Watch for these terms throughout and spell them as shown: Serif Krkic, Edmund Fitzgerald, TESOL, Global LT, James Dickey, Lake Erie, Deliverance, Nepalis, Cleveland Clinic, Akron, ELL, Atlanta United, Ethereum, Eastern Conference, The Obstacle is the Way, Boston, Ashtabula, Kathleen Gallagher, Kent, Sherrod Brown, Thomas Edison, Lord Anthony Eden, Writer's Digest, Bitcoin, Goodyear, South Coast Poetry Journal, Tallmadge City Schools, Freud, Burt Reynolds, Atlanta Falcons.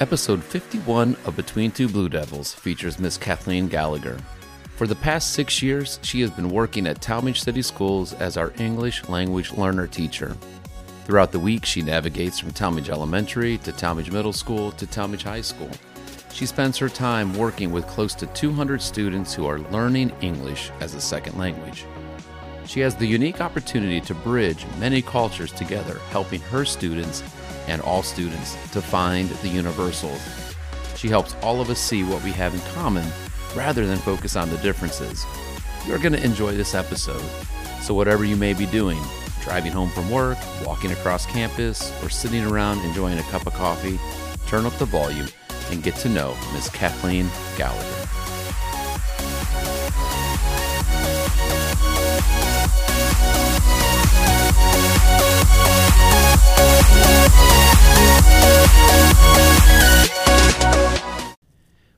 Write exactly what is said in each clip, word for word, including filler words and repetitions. Episode fifty-one of Between Two Blue Devils features Miss Kathleen Gallagher. For the past six years, she has been working at Tallmadge City Schools as our English language learner teacher. Throughout the week, she navigates from Tallmadge Elementary to Tallmadge Middle School to Tallmadge High School. She spends her time working with close to two hundred students who are learning English as a second language. She has the unique opportunity to bridge many cultures together, helping her students and all students to find the universals. She helps all of us see what we have in common rather than focus on the differences. You're going to enjoy this episode, so whatever you may be doing, driving home from work, walking across campus, or sitting around enjoying a cup of coffee, turn up the volume and get to know Miss Kathleen Gallagher.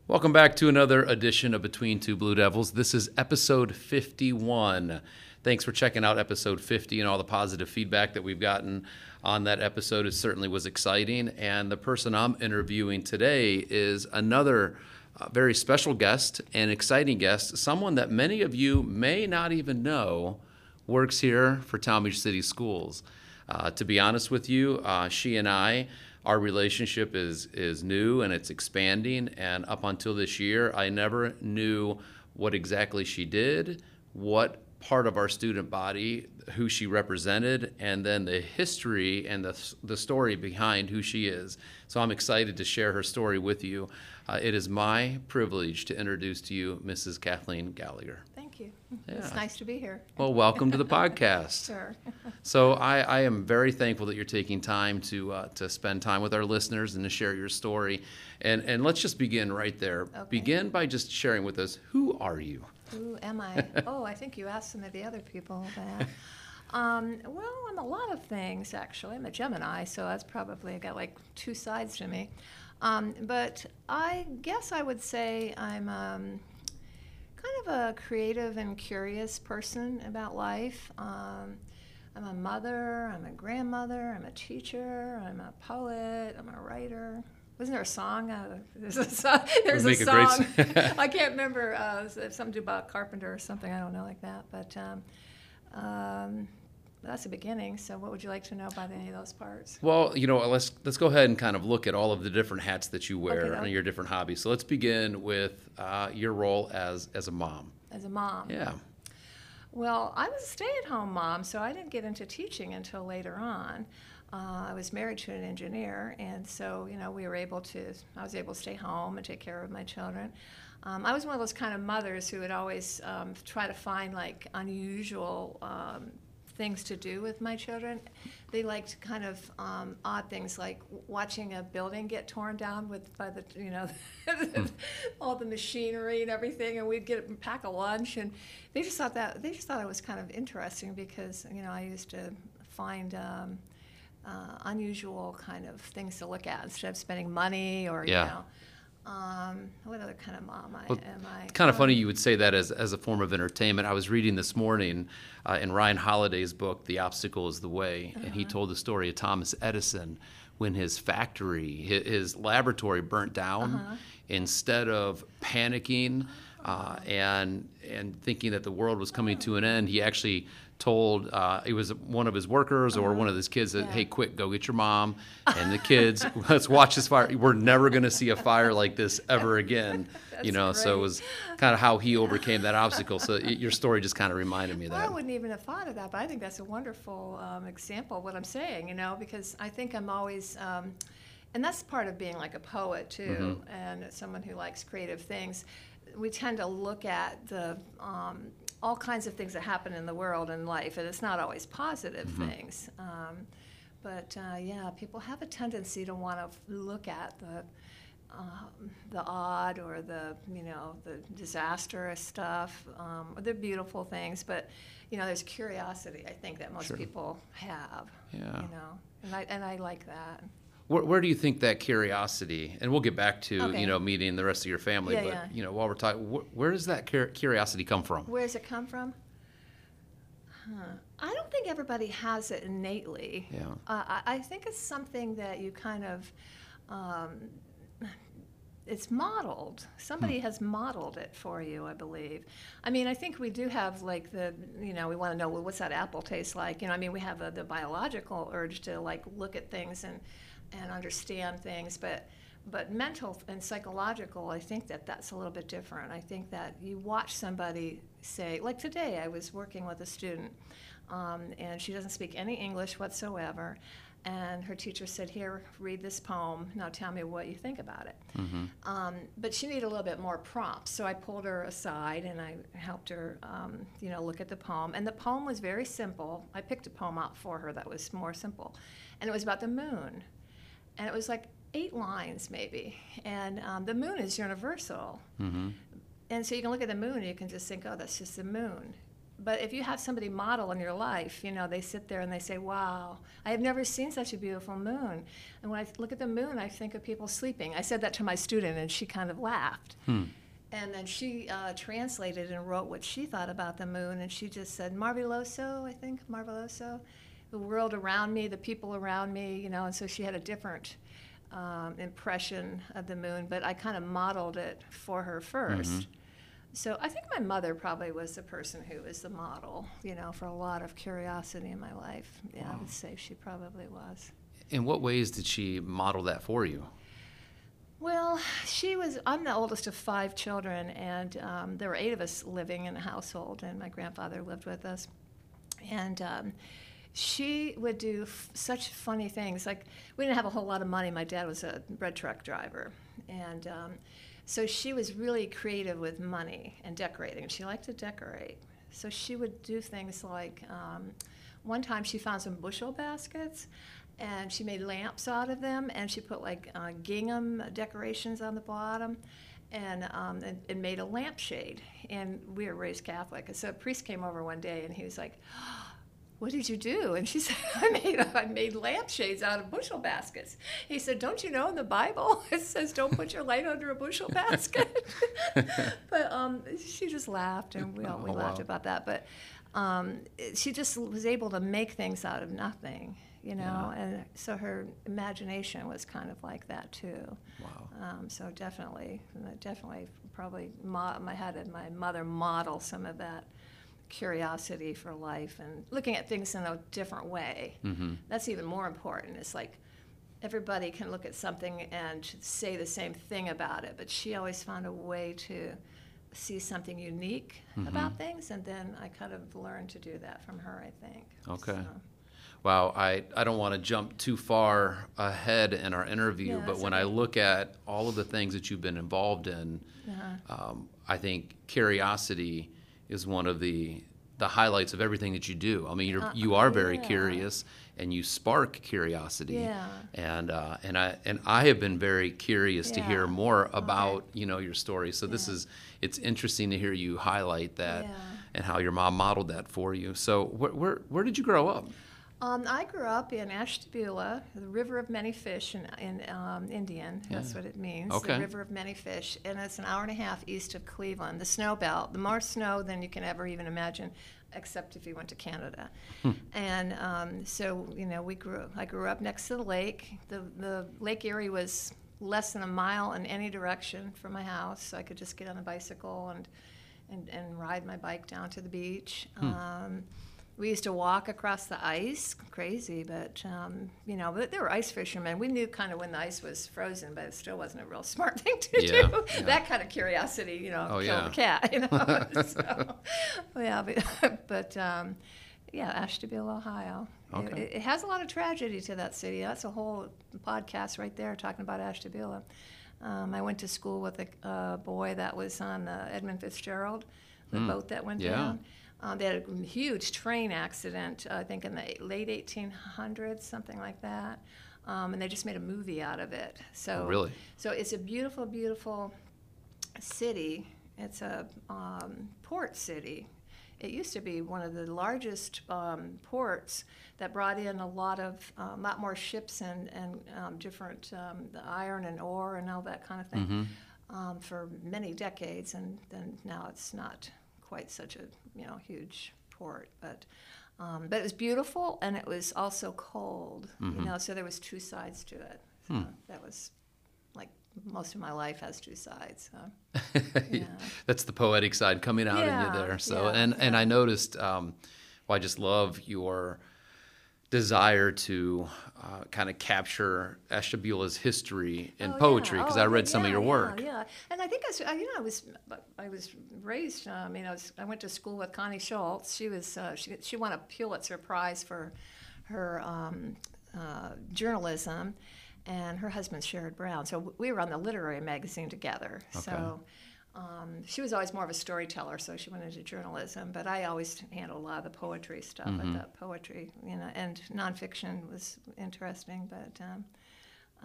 Welcome back to another edition of Between Two Blue Devils. This is episode fifty-one. Thanks for checking out episode fifty and all the positive feedback that we've gotten on that episode. It certainly was exciting. And the person I'm interviewing today is another uh, very special guest, an exciting guest, someone that many of you may not even know works here for Tallmadge City Schools. Uh, to be honest with you, uh, she and I, our relationship is is new and it's expanding, and up until this year, I never knew what exactly she did, what part of our student body, who she represented, and then the history and the, the story behind who she is. So I'm excited to share her story with you. Uh, it is my privilege to introduce to you Missus Kathleen Gallagher. Thank you. Yeah. It's nice to be here. Well, welcome to the podcast. Sure. So I, I am very thankful that you're taking time to uh, to spend time with our listeners and to share your story. And, and let's just begin right there. Okay. Begin by just sharing with us, who are you? Who am I? Oh, I think you asked some of the other people that. Um, well, I'm a lot of things, actually. I'm a Gemini, so that's probably, I've got like two sides to me. Um, but I guess I would say I'm um, kind of a creative and curious person about life. Um, I'm a mother, I'm a grandmother, I'm a teacher, I'm a poet, I'm a writer. Wasn't there a song? Uh, there's a song. There's a song. A great... I can't remember. Uh, something about Carpenter or something. I don't know like that. But um, um, that's the beginning. So, what would you like to know about any of those parts? Well, you know, let's let's go ahead and kind of look at all of the different hats that you wear okay, and okay. your different hobbies. So, let's begin with uh, your role as as a mom. As a mom. Yeah. Well, I was a stay-at-home mom, so I didn't get into teaching until later on. Uh, I was married to an engineer, and so, you know, we were able to, I was able to stay home and take care of my children. Um, I was one of those kind of mothers who would always um, try to find, like, unusual um, things to do with my children. They liked kind of um, odd things, like watching a building get torn down with, by the, you know, all the machinery and everything, and we'd get a pack of lunch, and they just thought that, they just thought it was kind of interesting because, you know, I used to find... Um, Uh, unusual kind of things to look at instead of spending money or, you yeah. know. Um, what other kind of mom I, well, am I? It's kind of funny you would say that as, as a form of entertainment. I was reading this morning uh, in Ryan Holiday's book, The Obstacle is the Way, uh-huh. and he told the story of Thomas Edison when his factory, his, his laboratory burnt down. Uh-huh. Instead of panicking uh, and, and thinking that the world was coming to an end, he actually... told uh, it was one of his workers or uh-huh. one of his kids that, yeah. hey, quick, go get your mom and the kids. Let's watch this fire. We're never going to see a fire like this ever again. That's you know, great. So it was kind of how he overcame that obstacle. So it, your story just kind of reminded me of well, that. I wouldn't even have thought of that, but I think that's a wonderful um, example of what I'm saying, you know, because I think I'm always, um, and that's part of being like a poet, too, mm-hmm. and someone who likes creative things. We tend to look at the... Um, all kinds of things that happen in the world and life, and it's not always positive mm-hmm. things. Um, but, uh, yeah, people have a tendency to want to look at the um, the odd or the, you know, the disastrous stuff, um, or the beautiful things. But, you know, there's curiosity, I think, that most sure. people have, yeah. you know, and I, and I like that. Where, where do you think that curiosity, and we'll get back to, okay. you know, meeting the rest of your family, yeah, but, yeah. you know, while we're talking, wh- where does that cur- curiosity come from? Where does it come from? Huh. I don't think everybody has it innately. Yeah. Uh, I, I think it's something that you kind of, um, it's modeled. Somebody hmm. has modeled it for you, I believe. I mean, I think we do have like the, you know, we want to know, well, what's that apple taste like? You know, I mean, we have a, the biological urge to like look at things and, and understand things, but but mental and psychological, I think that that's a little bit different. I think that you watch somebody say, like today I was working with a student, um, and she doesn't speak any English whatsoever, and her teacher said, here, read this poem, now tell me what you think about it. Mm-hmm. Um, but she needed a little bit more prompts, so I pulled her aside and I helped her um, you know, look at the poem, and the poem was very simple. I picked a poem out for her that was more simple, and it was about the moon. And it was like eight lines maybe. And um, the moon is universal. Mm-hmm. And so you can look at the moon and you can just think, oh, that's just the moon. But if you have somebody model in your life, you know, they sit there and they say, wow, I have never seen such a beautiful moon. And when I look at the moon, I think of people sleeping. I said that to my student and she kind of laughed. Hmm. And then she uh, translated and wrote what she thought about the moon. And she just said, Marveloso, I think, Marveloso. The world around me, the people around me, you know, and so she had a different um, impression of the moon, but I kind of modeled it for her first. Mm-hmm. So I think my mother probably was the person who was the model, you know, for a lot of curiosity in my life. Yeah, wow. I would say she probably was. In what ways did she model that for you? Well, she was, I'm the oldest of five children, and um, there were eight of us living in a household, and my grandfather lived with us. And um, she would do f- such funny things. Like, we didn't have a whole lot of money. My dad was a bread truck driver. And um, so she was really creative with money and decorating. She liked to decorate. So she would do things like, um, one time she found some bushel baskets, and she made lamps out of them, and she put like uh, gingham decorations on the bottom. And, um, and and made a lampshade. And we were raised Catholic. And so a priest came over one day, and he was like, oh, what did you do? And she said, I made I made lampshades out of bushel baskets. He said, don't you know in the Bible it says don't put your light under a bushel basket? But um, she just laughed, and we all, we oh, laughed wow. about that. But um, it, she just was able to make things out of nothing, you know. Yeah. And so her imagination was kind of like that too. Wow. Um, so definitely, definitely, probably mo- I had my mother model some of that curiosity for life and looking at things in a different way. Mm-hmm. That's even more important. It's like everybody can look at something and say the same thing about it, but she always found a way to see something unique mm-hmm. about things, and then I kind of learned to do that from her, I think. Okay. So. Wow, I, I don't want to jump too far ahead in our interview, yeah, but when okay. I look at all of the things that you've been involved in, uh-huh. um, I think curiosity is one of the the highlights of everything that you do. I mean, you're, uh, you are very yeah. curious, and you spark curiosity. Yeah. And uh, and I and I have been very curious yeah. to hear more about okay. you know, your story. So yeah. this is it's interesting to hear you highlight that yeah. and how your mom modeled that for you. So wh- where where did you grow up? Um, I grew up in Ashtabula, the river of many fish in, in um, Indian. Yeah. That's what it means, okay. the river of many fish. And it's an hour and a half east of Cleveland, the snow belt. The more snow than you can ever even imagine, except if you went to Canada. Hmm. And um, so, you know, we grew. I grew up next to the lake. The, the Lake Erie was less than a mile in any direction from my house, so I could just get on a bicycle and, and, and ride my bike down to the beach. Hmm. Um, We used to walk across the ice, crazy, but um, you know, but there were ice fishermen. We knew kind of when the ice was frozen, but it still wasn't a real smart thing to yeah, do. Yeah. That kind of curiosity, you know, oh, killed yeah. the cat, you know. So, yeah, but, but um, yeah, Ashtabelle, Ohio. Okay. It, it has a lot of tragedy to that city. That's a whole podcast right there talking about Ashtabelle. Um, I went to school with a uh, boy that was on uh, Edmund Fitzgerald, the mm. boat that went yeah. down. Um, they had a huge train accident, uh, I think in the late eighteen hundreds, something like that, um, and they just made a movie out of it. So, oh, really? So it's a beautiful, beautiful city. It's a um, port city. it used to be one of the largest um, ports that brought in a lot of a um, lot more ships and and um, different um, the iron and ore and all that kind of thing mm-hmm. um, for many decades, and then now it's not quite such a you know huge port, but. Um, but it was beautiful, and it was also cold, mm-hmm. you know, so there was two sides to it. So hmm. That was, like, most of my life has two sides. So, yeah. That's the poetic side coming out yeah, in you there. So, yeah, and, yeah. and I noticed, um, well, I just love your desire to uh, kind of capture Ashtabula's history in oh, poetry, because yeah. oh, I read yeah, some of your work. Yeah, yeah. And I think I, you know, I was, I was raised. Uh, I mean, I was, I went to school with Connie Schultz. She was, uh, she, she won a Pulitzer Prize for her um, uh, journalism, and her husband Sherrod Brown. So we were on the literary magazine together. Okay. So. Um, she was always more of a storyteller, so she went into journalism. But I always handled a lot of the poetry stuff. Mm-hmm. I thought poetry, you know, and nonfiction was interesting. But um,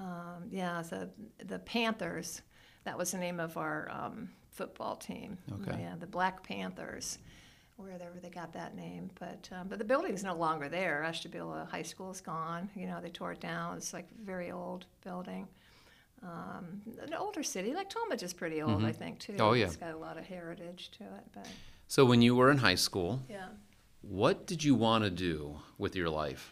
um, yeah, the the Panthers, that was the name of our um, football team. Okay. Yeah, the Black Panthers, wherever they got that name. But um, but the building's no longer there. Ashtabula High School is gone. You know, they tore it down. It's like a very old building. Um, an older city, like Tallmadge is pretty old, mm-hmm. I think, too. Oh, yeah. It's got a lot of heritage to it. But. So when you were in high school, yeah. what did you want to do with your life?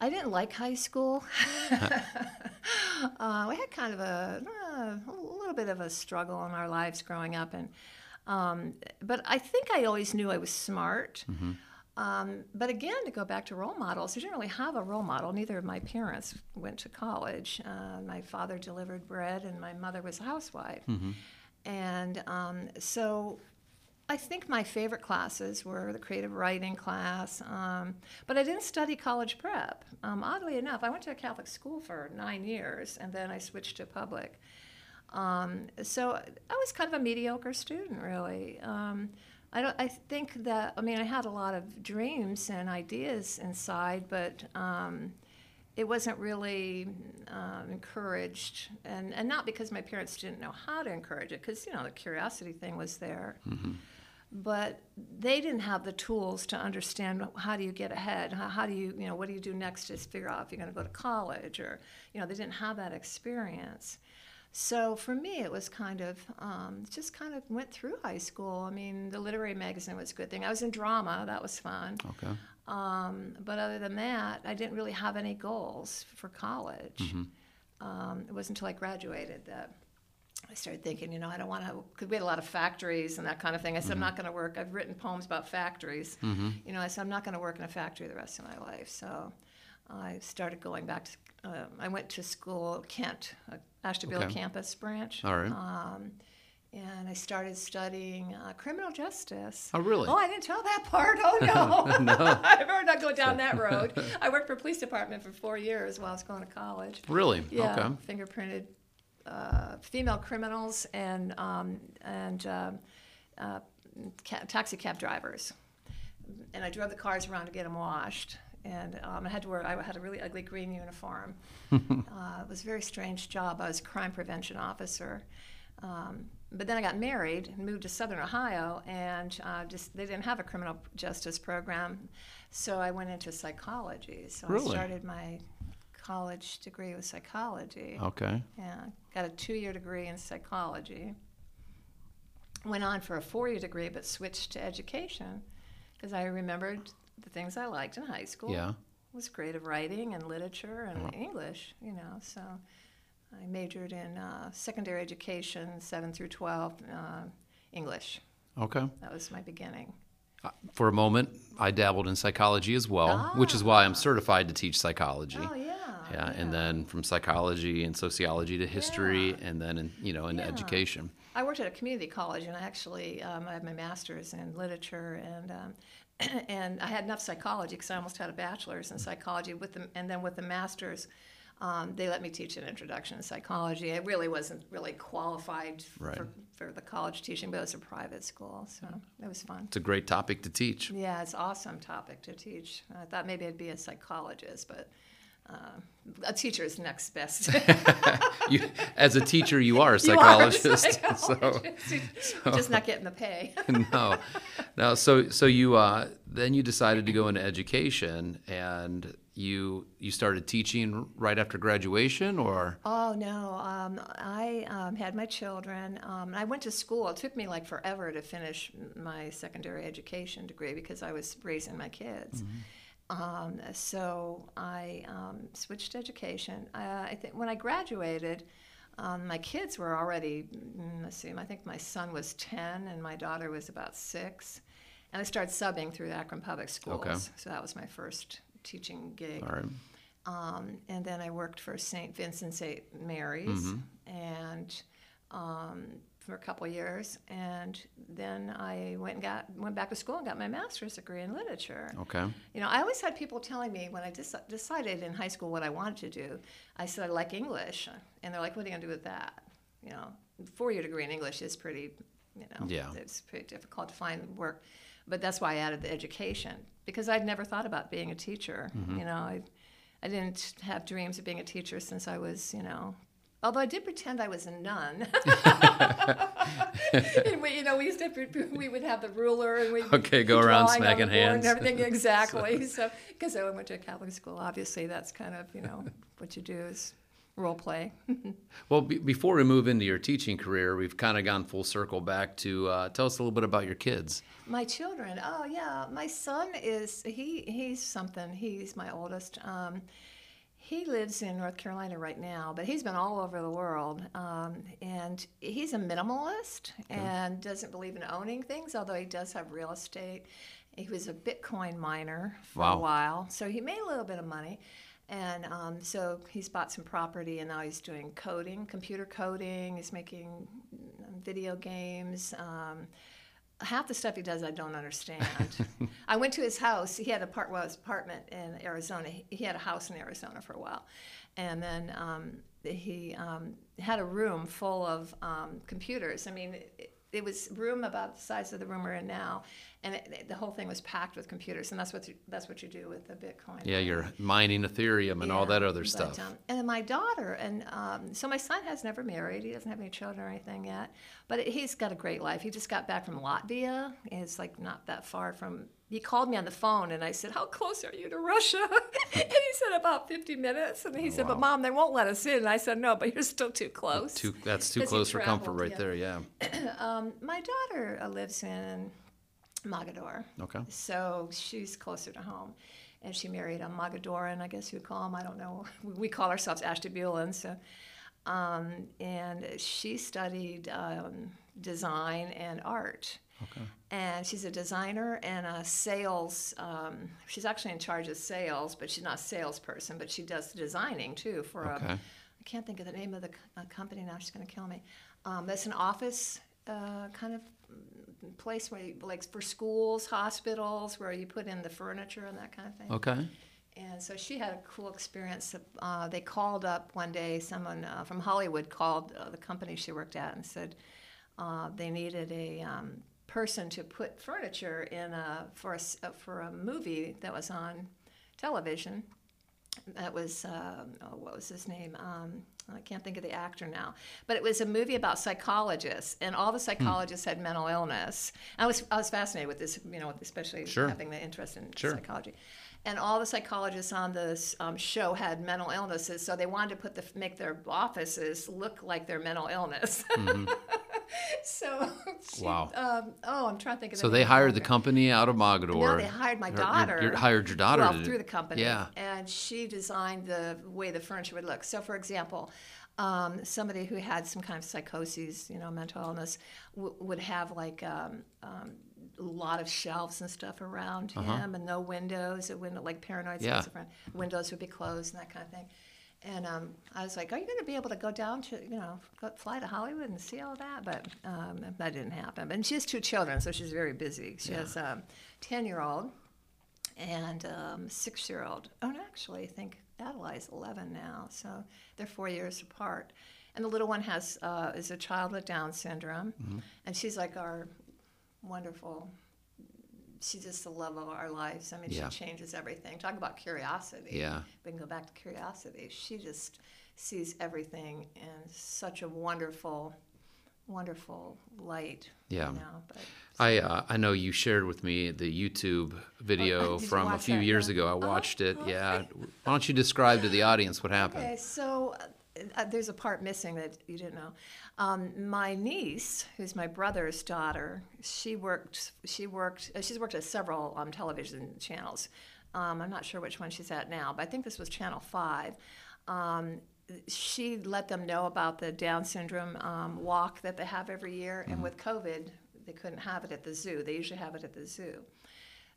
I didn't like high school. uh, we had kind of a, uh, a little bit of a struggle in our lives growing up. and um, But I think I always knew I was smart. Mm-hmm. Um, but again, to go back to role models, I didn't really have a role model. Neither of my parents went to college. Uh, my father delivered bread, and my mother was a housewife. Mm-hmm. And um, so I think my favorite classes were the creative writing class. Um, but I didn't study college prep. Um, oddly enough, I went to a Catholic school for nine years, and then I switched to public. Um, so I was kind of a mediocre student, really. Um, I don't. I think that. I mean, I had a lot of dreams and ideas inside, but um, it wasn't really um, encouraged, and and not because my parents didn't know how to encourage it, because you know the curiosity thing was there, mm-hmm. but they didn't have the tools to understand how do you get ahead, how, how do you you know what do you do next to figure out if you're going to go to college, or you know they didn't have that experience. So for me, it was kind of, um, just kind of went through high school. I mean, the literary magazine was a good thing. I was in drama. That was fun. Okay. Um, but other than that, I didn't really have any goals for college. Mm-hmm. Um, it wasn't until I graduated that I started thinking, you know, I don't want to, because we had a lot of factories and that kind of thing. I said, mm-hmm. I'm not going to work. I've written poems about factories. Mm-hmm. You know, I said, I'm not going to work in a factory the rest of my life. So I started going back to Um, I went to school, Kent, uh, Ashtabelle okay. campus branch. All right. Um, and I started studying uh, criminal justice. Oh, really? Oh, I didn't tell that part. Oh, no. no. I better not go down that road. I worked for a police department for four years while I was going to college. Really? Yeah, okay. Fingerprinted uh, female criminals and, um, and um, uh, ca- taxi cab drivers. And I drove the cars around to get them washed. And um, I had to wear. I had a really ugly green uniform. uh, it was a very strange job. I was a crime prevention officer, um, but then I got married and moved to Southern Ohio, and uh, just they didn't have a criminal justice program, so I went into psychology. So really? I started my college degree with psychology. Okay. Yeah, got a two-year degree in psychology. Went on for a four-year degree, but switched to education because I remembered. The things I liked in high school yeah. was creative writing and literature and wow. English, you know. So I majored in uh, secondary education, seven through twelve, uh, English. Okay. That was my beginning. Uh, for a moment, I dabbled in psychology as well, ah. which is why I'm certified to teach psychology. Oh, yeah. Yeah, yeah. And then from psychology and sociology to history yeah. and then, in, you know, into yeah. education. I worked at a community college, and I actually um, I had my master's in literature and um, and I had enough psychology because I almost had a bachelor's in psychology with them, and then with the master's, um, they let me teach an introduction to psychology. I really wasn't really qualified right. for, for the college teaching, but it was a private school, so it was fun. It's a great topic to teach. Yeah, it's an awesome topic to teach. I thought maybe I'd be a psychologist, but Uh, a teacher is next best. You, as a teacher, you are a psychologist. You are a psychologist. So, so, just not getting the pay. no, no. So, so you uh, then you decided to go into education, and you you started teaching right after graduation, or? Oh no, um, I um, had my children. Um, I went to school. It took me like forever to finish my secondary education degree because I was raising my kids. Mm-hmm. Um, so I um, switched education. Uh, I think when I graduated, um, my kids were already, let's see, I think my son was ten and my daughter was about six. And I started subbing through the Akron Public Schools. Okay. So that was my first teaching gig. All right. Um, and then I worked for Saint Vincent Saint Mary's mm-hmm. and um, for a couple years, and then I went and got went back to school and got my master's degree in literature. Okay. You know, I always had people telling me when I dis- decided in high school what I wanted to do, I said, I like English. And they're like, what are you going to do with that? You know, four-year degree in English is pretty, you know, yeah. it's pretty difficult to find work. But that's why I added the education, because I'd never thought about being a teacher. Mm-hmm. You know, I, I didn't have dreams of being a teacher since I was, you know, although I did pretend I was a nun. And we, you know, we used to, we would have the ruler and we okay, go around smacking hands and everything exactly. so, because so, I went to a Catholic school, obviously that's kind of you know what you do is role play. Well, be, before we move into your teaching career, we've kind of gone full circle back to uh, tell us a little bit about your kids. My children. Oh yeah, my son is he he's something. He's my oldest. Um, He lives in North Carolina right now, but he's been all over the world, um, and he's a minimalist and doesn't believe in owning things, although he does have real estate. He was a Bitcoin miner for wow. a while, so he made a little bit of money, and um, so he's bought some property, and now he's doing coding, computer coding. He's making video games. Um, Half the stuff he does, I don't understand. I went to his house. He had a part, well, his apartment in Arizona. He, he had a house in Arizona for a while. And then um, he um, had a room full of um, computers. I mean, it, it was room about the size of the room we're in now. And it, it, the whole thing was packed with computers. And that's what, you, that's what you do with the Bitcoin. Yeah, you're mining Ethereum and yeah, all that other but, stuff. Um, and then my daughter. And um, so my son has never married. He doesn't have any children or anything yet. But it, he's got a great life. He just got back from Latvia. And it's like not that far from... He called me on the phone, and I said, how close are you to Russia? And he said, about fifty minutes. And he oh, said, wow. but, Mom, they won't let us in. And I said, no, but you're still too close. Too, that's too close for comfort right yeah. there, yeah. um, my daughter uh, lives in... Mogadore. Okay. So she's closer to home. And she married a Mogadorean, I guess you call him. I don't know. We call ourselves Ashtabulans. So. Um, and she studied um, design and art. Okay. And she's a designer and a sales. Um, she's actually in charge of sales, but she's not a salesperson, but she does designing too for okay. a, I can't think of the name of the uh, company now. She's going to kill me. Um, that's an office uh, kind of place where you, like for schools, hospitals, where you put in the furniture and that kind of thing. Okay. And so she had a cool experience. Uh, they called up one day, someone uh, from Hollywood called uh, the company she worked at and said uh, they needed a um, person to put furniture in a, for, a, for a movie that was on television. That was, uh, oh, what was his name? Um, I can't think of the actor now. But it was a movie about psychologists, and all the psychologists hmm. had mental illness. I was I was fascinated with this, you know, especially sure. having the interest in sure. psychology. And all the psychologists on this um, show had mental illnesses, so they wanted to put the make their offices look like their mental illness. Mm-hmm. So, she, wow. Um, oh, I'm trying to think of. So they hired the company out of Mogadore. No, they hired my daughter. You hired your daughter well, to through the company. Yeah. And she designed the way the furniture would look. So, for example, um, somebody who had some kind of psychosis, you know, mental illness, w- would have like um, um, a lot of shelves and stuff around uh-huh. him, and no windows. A window like paranoid yeah. schizophrenia. Windows would be closed and that kind of thing. And um, I was like, are you going to be able to go down to, you know, go, fly to Hollywood and see all that? But um, that didn't happen. And she has two children, so she's very busy. She yeah. has a ten-year-old and a um, six-year-old. Oh, no, actually, I think Adelaide's eleven now, so they're four years apart. And the little one has uh, is a child with Down syndrome, mm-hmm. and she's like our wonderful she's just the love of our lives. I mean, yeah. she changes everything. Talk about curiosity. Yeah. We can go back to curiosity. She just sees everything in such a wonderful, wonderful light. Yeah. Now, but, so. I uh, I know you shared with me the YouTube video oh, from a few that, years yeah. ago. I watched oh, it. Okay. Yeah. Why don't you describe to the audience what happened? Okay, so uh, there's a part missing that you didn't know. Um, my niece, who's my brother's daughter, she worked. She worked. Uh, she's worked at several um, television channels. Um, I'm not sure which one she's at now, but I think this was Channel Five. Um, She let them know about the Down syndrome um, walk that they have every year. And with COVID, they couldn't have it at the zoo. They usually have it at the zoo.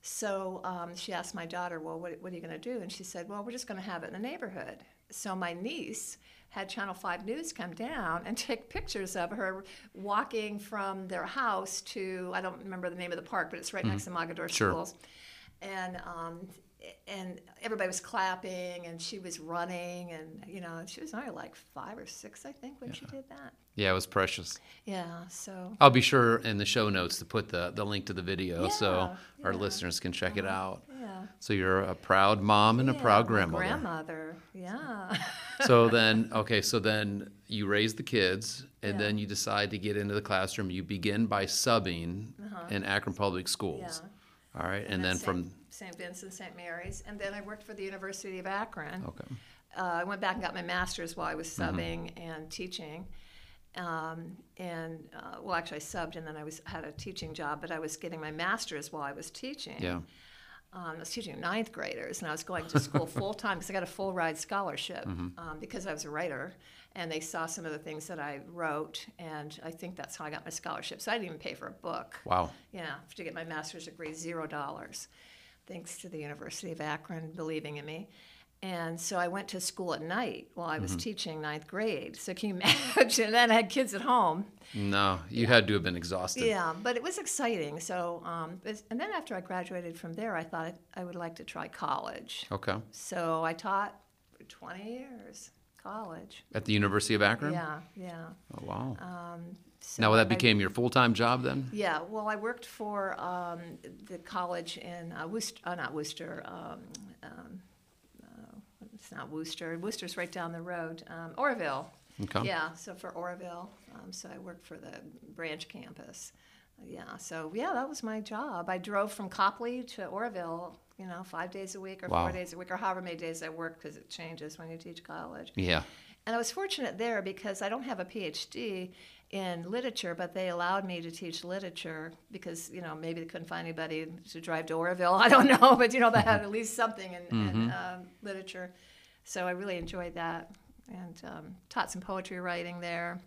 So um, she asked my daughter, well, what, what are you going to do? And she said, well, we're just going to have it in the neighborhood. So my niece had Channel five News come down and take pictures of her walking from their house to, I don't remember the name of the park, but it's right mm. next to Mogadore sure. Schools. And um, and everybody was clapping, and she was running, and, you know, she was only like five or six, I think, when yeah. she did that. Yeah, it was precious. Yeah, so. I'll be sure in the show notes to put the, the link to the video yeah, so yeah. our listeners can check it out. Yeah. So you're a proud mom and yeah, a proud grandmother. grandmother, yeah. So then, okay, so then you raise the kids, and yeah. then you decide to get into the classroom. You begin by subbing uh-huh. in Akron Public Schools. Yeah. All right, and, and then from... Saint Vincent, Saint Mary's, and then I worked for the University of Akron. Okay. Uh, I went back and got my master's while I was subbing mm-hmm. and teaching. Um, and, uh, well, actually I subbed and then I was had a teaching job, but I was getting my master's while I was teaching. Yeah. Um, I was teaching ninth graders, and I was going to school full-time because I got a full-ride scholarship mm-hmm. um, because I was a writer, and they saw some of the things that I wrote, and I think that's how I got my scholarship. So I didn't even pay for a book. Wow. Yeah, to get my master's degree, zero dollars, thanks to the University of Akron believing in me. And so I went to school at night while I was mm-hmm. teaching ninth grade. So can you imagine? And then I had kids at home. No, you yeah. had to have been exhausted. Yeah, but it was exciting. So, um, and then after I graduated from there, I thought I would like to try college. Okay. So I taught for twenty years, college. At the University of Akron? Yeah, yeah. Oh, wow. Um, So now, that became I, your full-time job then? Yeah. Well, I worked for um, the college in uh, Worcester, uh, not Worcester, um, um, uh, it's not Worcester, Worcester's right down the road, um, Oroville. Okay. Yeah, so for Oroville, um, so I worked for the branch campus. Yeah, so yeah, that was my job. I drove from Copley to Oroville, you know, five days a week or wow. four days a week or however many days I worked because it changes when you teach college. Yeah. And I was fortunate there because I don't have a P H D in literature, but they allowed me to teach literature because, you know, maybe they couldn't find anybody to drive to Oroville. I don't know, but, you know, they had at least something in, mm-hmm. in uh, literature. So I really enjoyed that and um, taught some poetry writing there,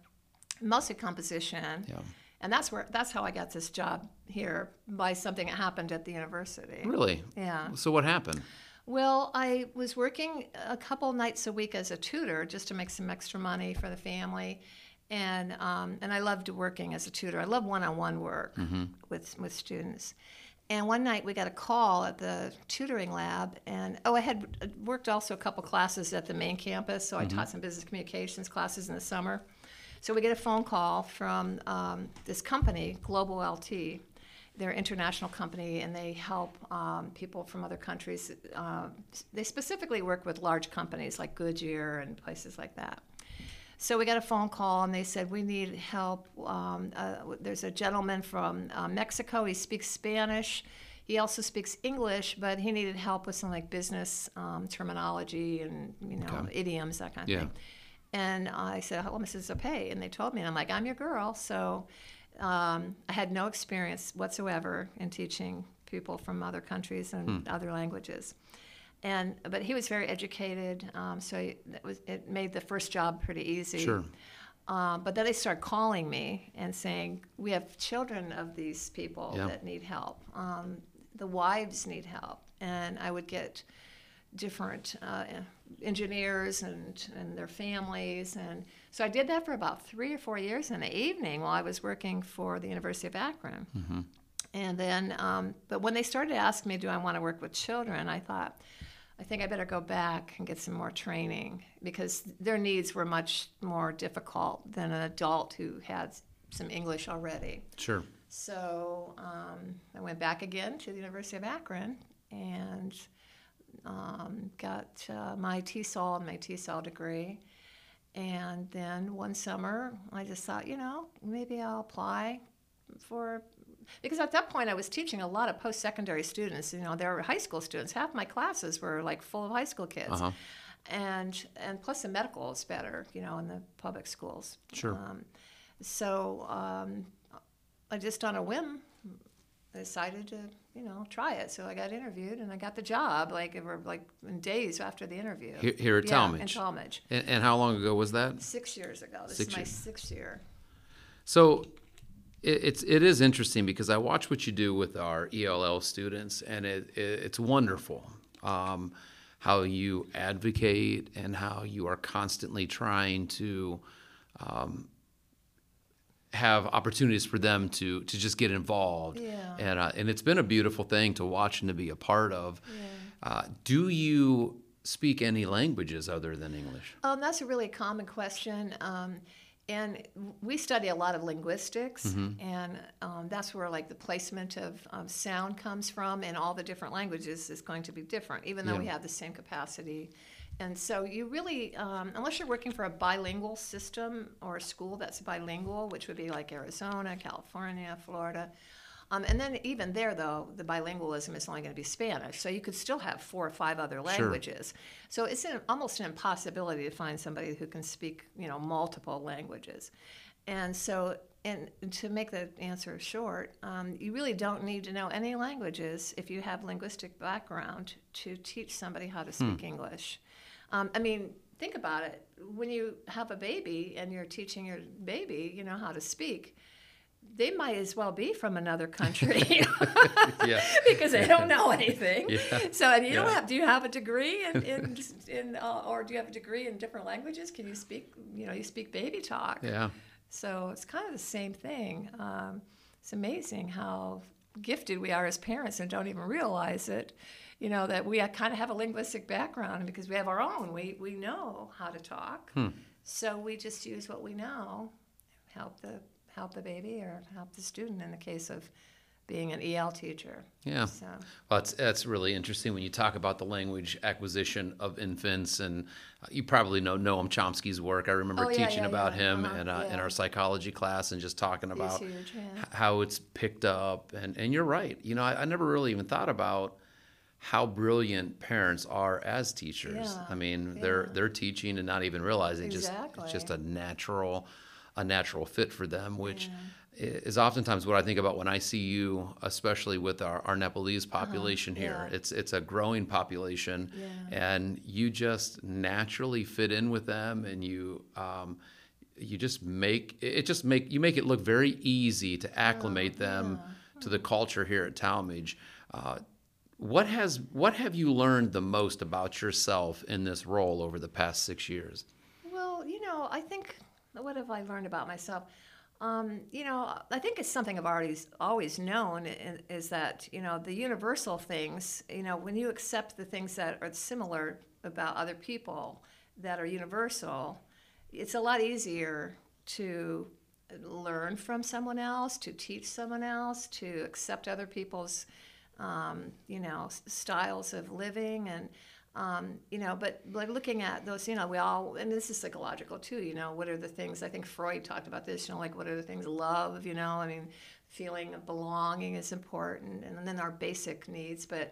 mostly composition. Yeah. And that's where that's how I got this job here, by something that happened at the university. Really? Yeah. So what happened? Well, I was working a couple nights a week as a tutor just to make some extra money for the family, and um, and I loved working as a tutor. I love one-on-one work mm-hmm. with with students. And one night we got a call at the tutoring lab, and oh, I had worked also a couple classes at the main campus, so I mm-hmm. taught some business communications classes in the summer. So we get a phone call from um, this company, Global L T. They're an international company, and they help um, people from other countries. Uh, they specifically work with large companies like Goodyear and places like that. So we got a phone call, and they said, we need help. Um, uh, there's a gentleman from uh, Mexico. He speaks Spanish. He also speaks English, but he needed help with some like business um, terminology and, you know, okay. idioms, that kind of yeah. thing. And I said, well, Missus Zapay, and they told me, and I'm like, I'm your girl. So Um, I had no experience whatsoever in teaching people from other countries and hmm. other languages, and but he was very educated, um, so he, that was, it made the first job pretty easy. Sure. Um, but then they started calling me and saying, "We have children of these people yeah. that need help. Um, the wives need help," and I would get different uh, engineers and, and their families. And so I did that for about three or four years in the evening while I was working for the University of Akron. Mm-hmm. And then, um, but when they started asking me, do I want to work with children, I thought, I think I better go back and get some more training because their needs were much more difficult than an adult who had some English already. Sure. So um, I went back again to the University of Akron and um, got uh, my TESOL and my TESOL degree. And then one summer, I just thought, you know, maybe I'll apply for, because at that point I was teaching a lot of post-secondary students. You know, they were high school students. Half my classes were like full of high school kids. Uh-huh. And and plus the medical is better, you know, in the public schools. Sure. Um, so um, I just on a whim decided to, you know, try it. So I got interviewed and I got the job like like days after the interview. Here, here at yeah, Tallmadge. In Tallmadge. And, and how long ago was that? Six years ago. This six is my years. sixth year. So it, it's it is interesting because I watch what you do with our E L L students, and it, it it's wonderful. Um, how you advocate and how you are constantly trying to um, have opportunities for them to to just get involved. Yeah. And, uh, and it's been a beautiful thing to watch and to be a part of. Yeah. Uh, do you speak any languages other than English? Um, that's a really common question. Um, and we study a lot of linguistics, mm-hmm. and um, that's where like the placement of um, sound comes from, and all the different languages is going to be different, even though yeah. we have the same capacity. And so you really, um, unless you're working for a bilingual system or a school that's bilingual, which would be like Arizona, California, Florida, um, and then even there, though, the bilingualism is only going to be Spanish, so you could still have four or five other languages. Sure. So it's an, almost an impossibility to find somebody who can speak, you know, multiple languages. And so, and to make the answer short, um, you really don't need to know any languages if you have linguistic background to teach somebody how to speak hmm. English. Um, I mean, think about it. When you have a baby and you're teaching your baby, you know, how to speak, they might as well be from another country yeah. because they don't know anything. Yeah. So, and you yeah. don't have. Do you have a degree in, in, in uh, or do you have a degree in different languages? Can you speak? You know, you speak baby talk. Yeah. So it's kind of the same thing. Um, it's amazing how gifted we are as parents and don't even realize it. You know, that we kind of have a linguistic background because we have our own. We we know how to talk, hmm. so we just use what we know, help the help the baby or help the student in the case of being an E L teacher. Yeah, so. Well, it's, that's really interesting when you talk about the language acquisition of infants, and uh, you probably know Noam Chomsky's work. I remember oh, yeah, teaching yeah, about yeah. him uh-huh. and, uh, yeah. in our psychology class and just talking about He's huge, yeah. how it's picked up. And, and you're right. You know, I, I never really even thought about how brilliant parents are as teachers. Yeah, I mean, yeah. they're they're teaching and not even realizing exactly. just it's just a natural a natural fit for them, which yeah. is oftentimes what I think about when I see you, especially with our, our Nepalese population uh-huh. here. Yeah. It's it's a growing population, yeah. and you just naturally fit in with them, and you um, you just make it just make you make it look very easy to acclimate oh, them yeah. to the culture here at Tallmadge. Uh, What has what have you learned the most about yourself in this role over the past six years? Well, you know, I think what have I learned about myself? Um, you know, I think it's something I've already always known is that, you know, the universal things, you know, when you accept the things that are similar about other people that are universal, it's a lot easier to learn from someone else, to teach someone else, to accept other people's Um, you know, styles of living and, um, you know, but like looking at those, you know, we all, and this is psychological too, you know, what are the things, I think Freud talked about this, you know, like what are the things, love, you know, I mean, feeling of belonging is important, and then our basic needs, but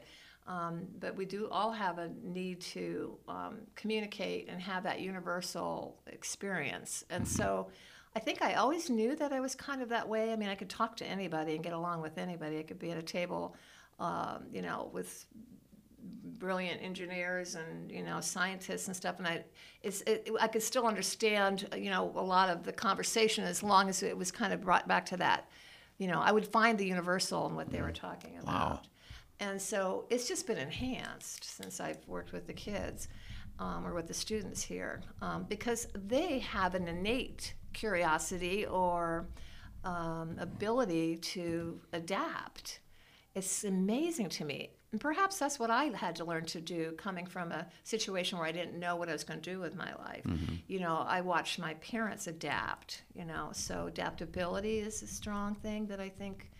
um, but we do all have a need to um, communicate and have that universal experience. And so I think I always knew that I was kind of that way. I mean, I could talk to anybody and get along with anybody. I could be at a table Um, you know, with brilliant engineers and, you know, scientists and stuff. And I, it's, it, I could still understand, you know, a lot of the conversation as long as it was kind of brought back to that. You know, I would find the universal in what they were talking about. Wow. And so it's just been enhanced since I've worked with the kids um, or with the students here um, because they have an innate curiosity or um, ability to adapt. It's amazing to me. And perhaps that's what I had to learn to do, coming from a situation where I didn't know what I was going to do with my life. Mm-hmm. You know, I watched my parents adapt, you know. So adaptability is a strong thing that I think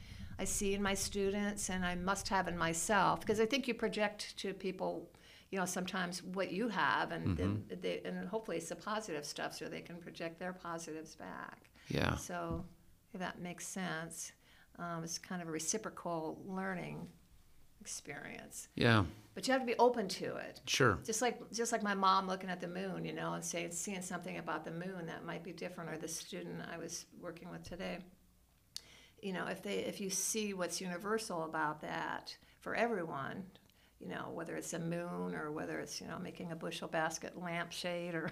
I see in my students, and I must have in myself, because I think you project to people, you know, sometimes what you have, and mm-hmm. they, they, and hopefully it's the positive stuff, so they can project their positives back. Yeah. So if that makes sense. Um, it's kind of a reciprocal learning experience. Yeah. But you have to be open to it. Sure. Just like just like my mom looking at the moon, you know, and saying seeing something about the moon that might be different, or the student I was working with today. You know, if they if you see what's universal about that for everyone, you know, whether it's a moon or whether it's, you know, making a bushel basket lampshade or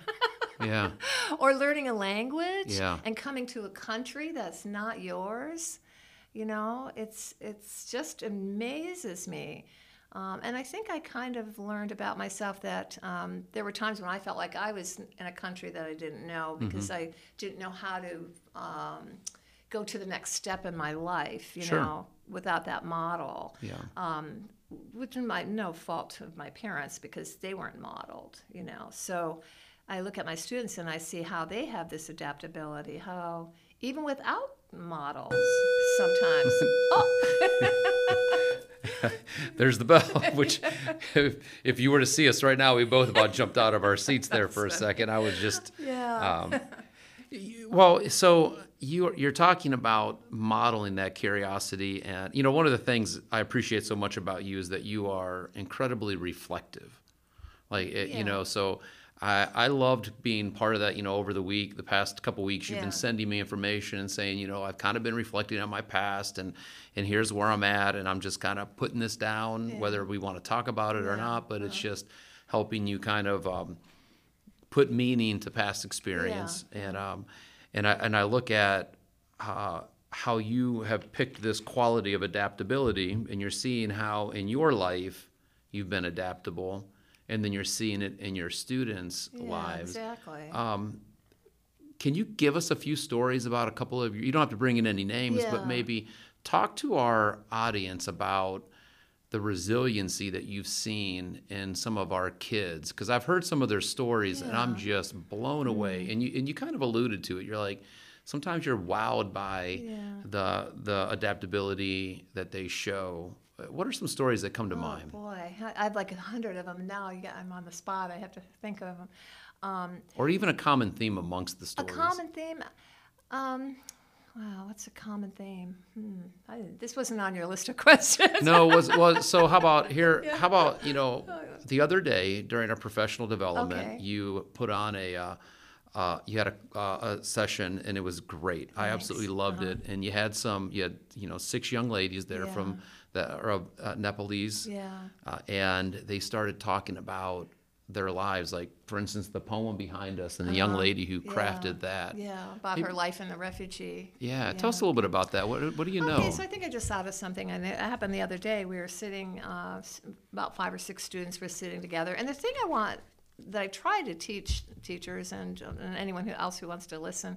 yeah. or learning a language yeah. and coming to a country that's not yours. You know, it's it's just amazes me. Um, and I think I kind of learned about myself that um, there were times when I felt like I was in a country that I didn't know, because mm-hmm. I didn't know how to um, go to the next step in my life, you sure. know, without that model. Yeah. Um, which is my, no fault of my parents, because they weren't modeled, you know. So I look at my students and I see how they have this adaptability, how even without models sometimes. Oh. There's the bell, which if, if you were to see us right now, we both about jumped out of our seats there for a second. I was just, yeah. Um, you, well, so you, you're talking about modeling that curiosity. And, you know, one of the things I appreciate so much about you is that you are incredibly reflective. Like, it, yeah. you know, so I, I loved being part of that, you know, over the week, the past couple of weeks, you've yeah. been sending me information and saying, you know, I've kind of been reflecting on my past, and, and here's where I'm at, and I'm just kind of putting this down, yeah. whether we want to talk about it yeah. or not, but yeah. it's just helping you kind of um, put meaning to past experience. Yeah. And, um, and, I, and I look at uh, how you have picked this quality of adaptability, and you're seeing how in your life you've been adaptable. And then you're seeing it in your students' yeah, lives. Exactly. Um, can you give us a few stories about a couple of your, you don't have to bring in any names, yeah. but maybe talk to our audience about the resiliency that you've seen in some of our kids. Because I've heard some of their stories yeah. and I'm just blown away. Mm. And you and you kind of alluded to it. You're like, sometimes you're wowed by yeah. the the adaptability that they show. What are some stories that come to oh, mind? Oh, boy. I have like a hundred of them now. Yeah, I'm on the spot. I have to think of them. Um, or even a common theme amongst the stories. A common theme? Um, wow, what's a common theme? Hmm. I didn't, this wasn't on your list of questions. No, it was, was. So how about here, yeah. how about, you know, the other day during our professional development, okay. you put on a, uh, uh, you had a, uh, a session, and it was great. Nice. I absolutely loved uh-huh. it. And you had some, you had, you know, six young ladies there yeah. from, that are of uh, Nepalese, yeah. uh, and they started talking about their lives, like, for instance, the poem behind us and the uh-huh. young lady who crafted yeah. that. Yeah, about Maybe, her life in the refugee. Yeah. yeah, tell us a little bit about that. What, what do you okay, know? Okay, so I think I just thought of something, and it happened the other day. We were sitting, uh, about five or six students were sitting together, and the thing I want, that I try to teach teachers and, and anyone who else who wants to listen,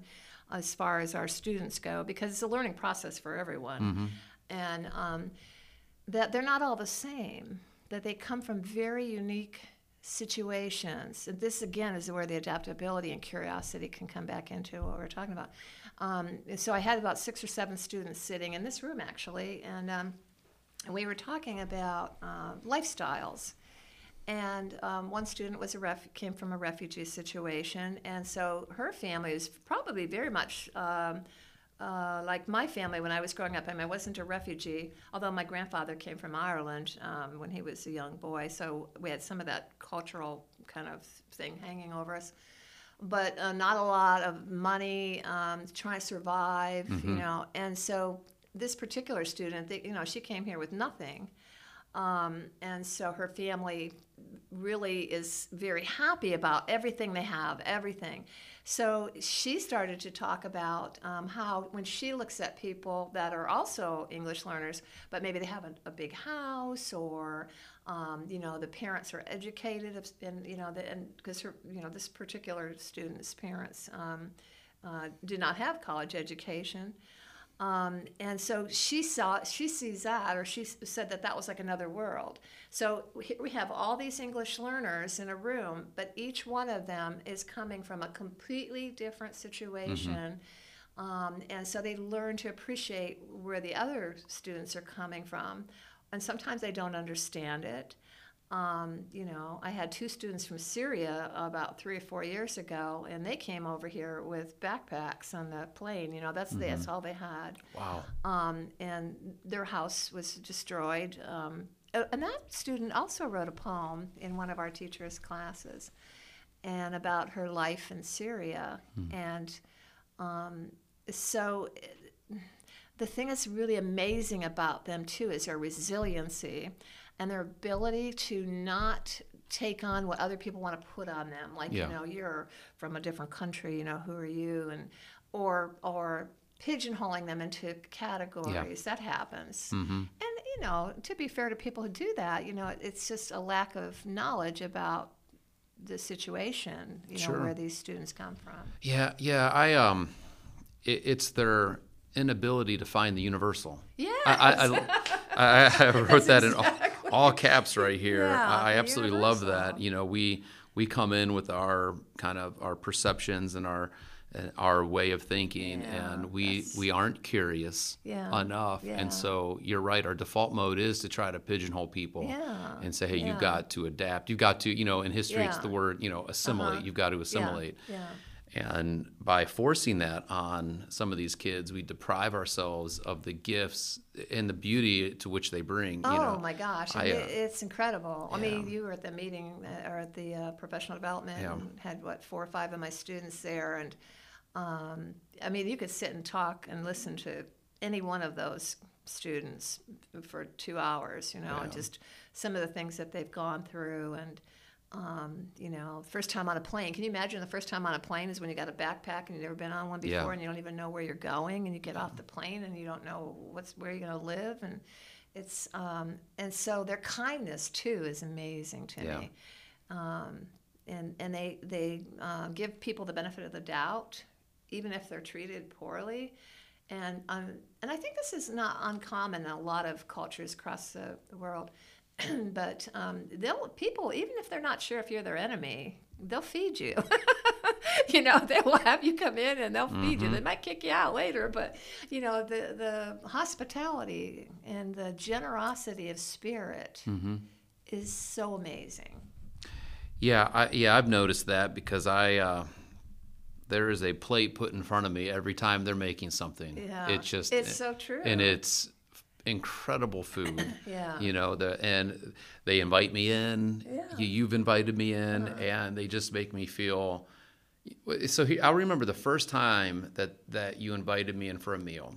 as far as our students go, because it's a learning process for everyone, mm-hmm. and um, that they're not all the same, that they come from very unique situations. And this, again, is where the adaptability and curiosity can come back into what we're talking about. Um, so I had about six or seven students sitting in this room, actually, and um, we were talking about uh, lifestyles. And um, one student was a ref- came from a refugee situation, and so her family was probably very much... Um, Uh, like my family when I was growing up. I mean, I wasn't a refugee, although my grandfather came from Ireland um, when he was a young boy, so we had some of that cultural kind of thing hanging over us. But uh, not a lot of money, um, trying to survive, mm-hmm. you know. And so this particular student, they, you know, she came here with nothing. Um, and so her family really is very happy about everything they have, everything. So she started to talk about um, how when she looks at people that are also English learners, but maybe they have a, a big house, or um, you know, the parents are educated, and you know, the, and because her, you know, this particular student's parents um, uh, did not have college education. Um, and so she saw, she sees that, or she said that that was like another world. So we have all these English learners in a room, but each one of them is coming from a completely different situation. Mm-hmm. Um, and so they learn to appreciate where the other students are coming from. And sometimes they don't understand it. Um, you know, I had two students from Syria about three or four years ago, and they came over here with backpacks on the plane. You know, that's mm-hmm. the, that's all they had. Wow. Um, and their house was destroyed. Um, and that student also wrote a poem in one of our teachers' classes, and about her life in Syria. Mm. And um, so the thing that's really amazing about them too is their resiliency and their ability to not take on what other people want to put on them. Like, yeah. you know, you're from a different country, you know, who are you? And or or pigeonholing them into categories. Yeah. That happens. Mm-hmm. And, you know, to be fair to people who do that, you know, it's just a lack of knowledge about the situation, you know, sure. where these students come from. Yeah, yeah. I um, it, it's their inability to find the universal. Yeah. I, I, I, I wrote that exactly. in all. All caps right here. Yeah, I absolutely love that. You know, we we come in with our kind of our perceptions and our uh, our way of thinking, yeah, and we that's... we aren't curious yeah. enough. Yeah. And so you're right. Our default mode is to try to pigeonhole people yeah. and say, hey, yeah. you've got to adapt. You've got to, you know, in history yeah. it's the word, you know, assimilate. Uh-huh. You've got to assimilate. Yeah. Yeah. And by forcing that on some of these kids, we deprive ourselves of the gifts and the beauty to which they bring. You oh, know. my gosh. I, uh, it's incredible. Yeah. I mean, you were at the meeting or at the uh, professional development yeah. and had, what, four or five of my students there. And, um, I mean, you could sit and talk and listen to any one of those students for two hours, you know, yeah. and just some of the things that they've gone through and... Um, you know, first time on a plane. Can you imagine the first time on a plane is when you got a backpack and you've never been on one before yeah. and you don't even know where you're going, and you get yeah. off the plane and you don't know what's where you're going to live, and it's um, and so their kindness too is amazing to yeah. me, um, and and they they uh, give people the benefit of the doubt even if they're treated poorly, and um, and I think this is not uncommon in a lot of cultures across the, the world. But um, they'll people, even if they're not sure if you're their enemy, they'll feed you. You know, they will have you come in and they'll mm-hmm. feed you. They might kick you out later, but, you know, the, the hospitality and the generosity of spirit mm-hmm. is so amazing. Yeah, I, yeah, I've noticed that because I uh, there is a plate put in front of me every time they're making something. Yeah, it's just it's it, so true, and it's. Incredible food, yeah. you know, the, and they invite me in, yeah. you, you've invited me in, uh-huh. and they just make me feel, so he, I remember the first time that, that you invited me in for a meal,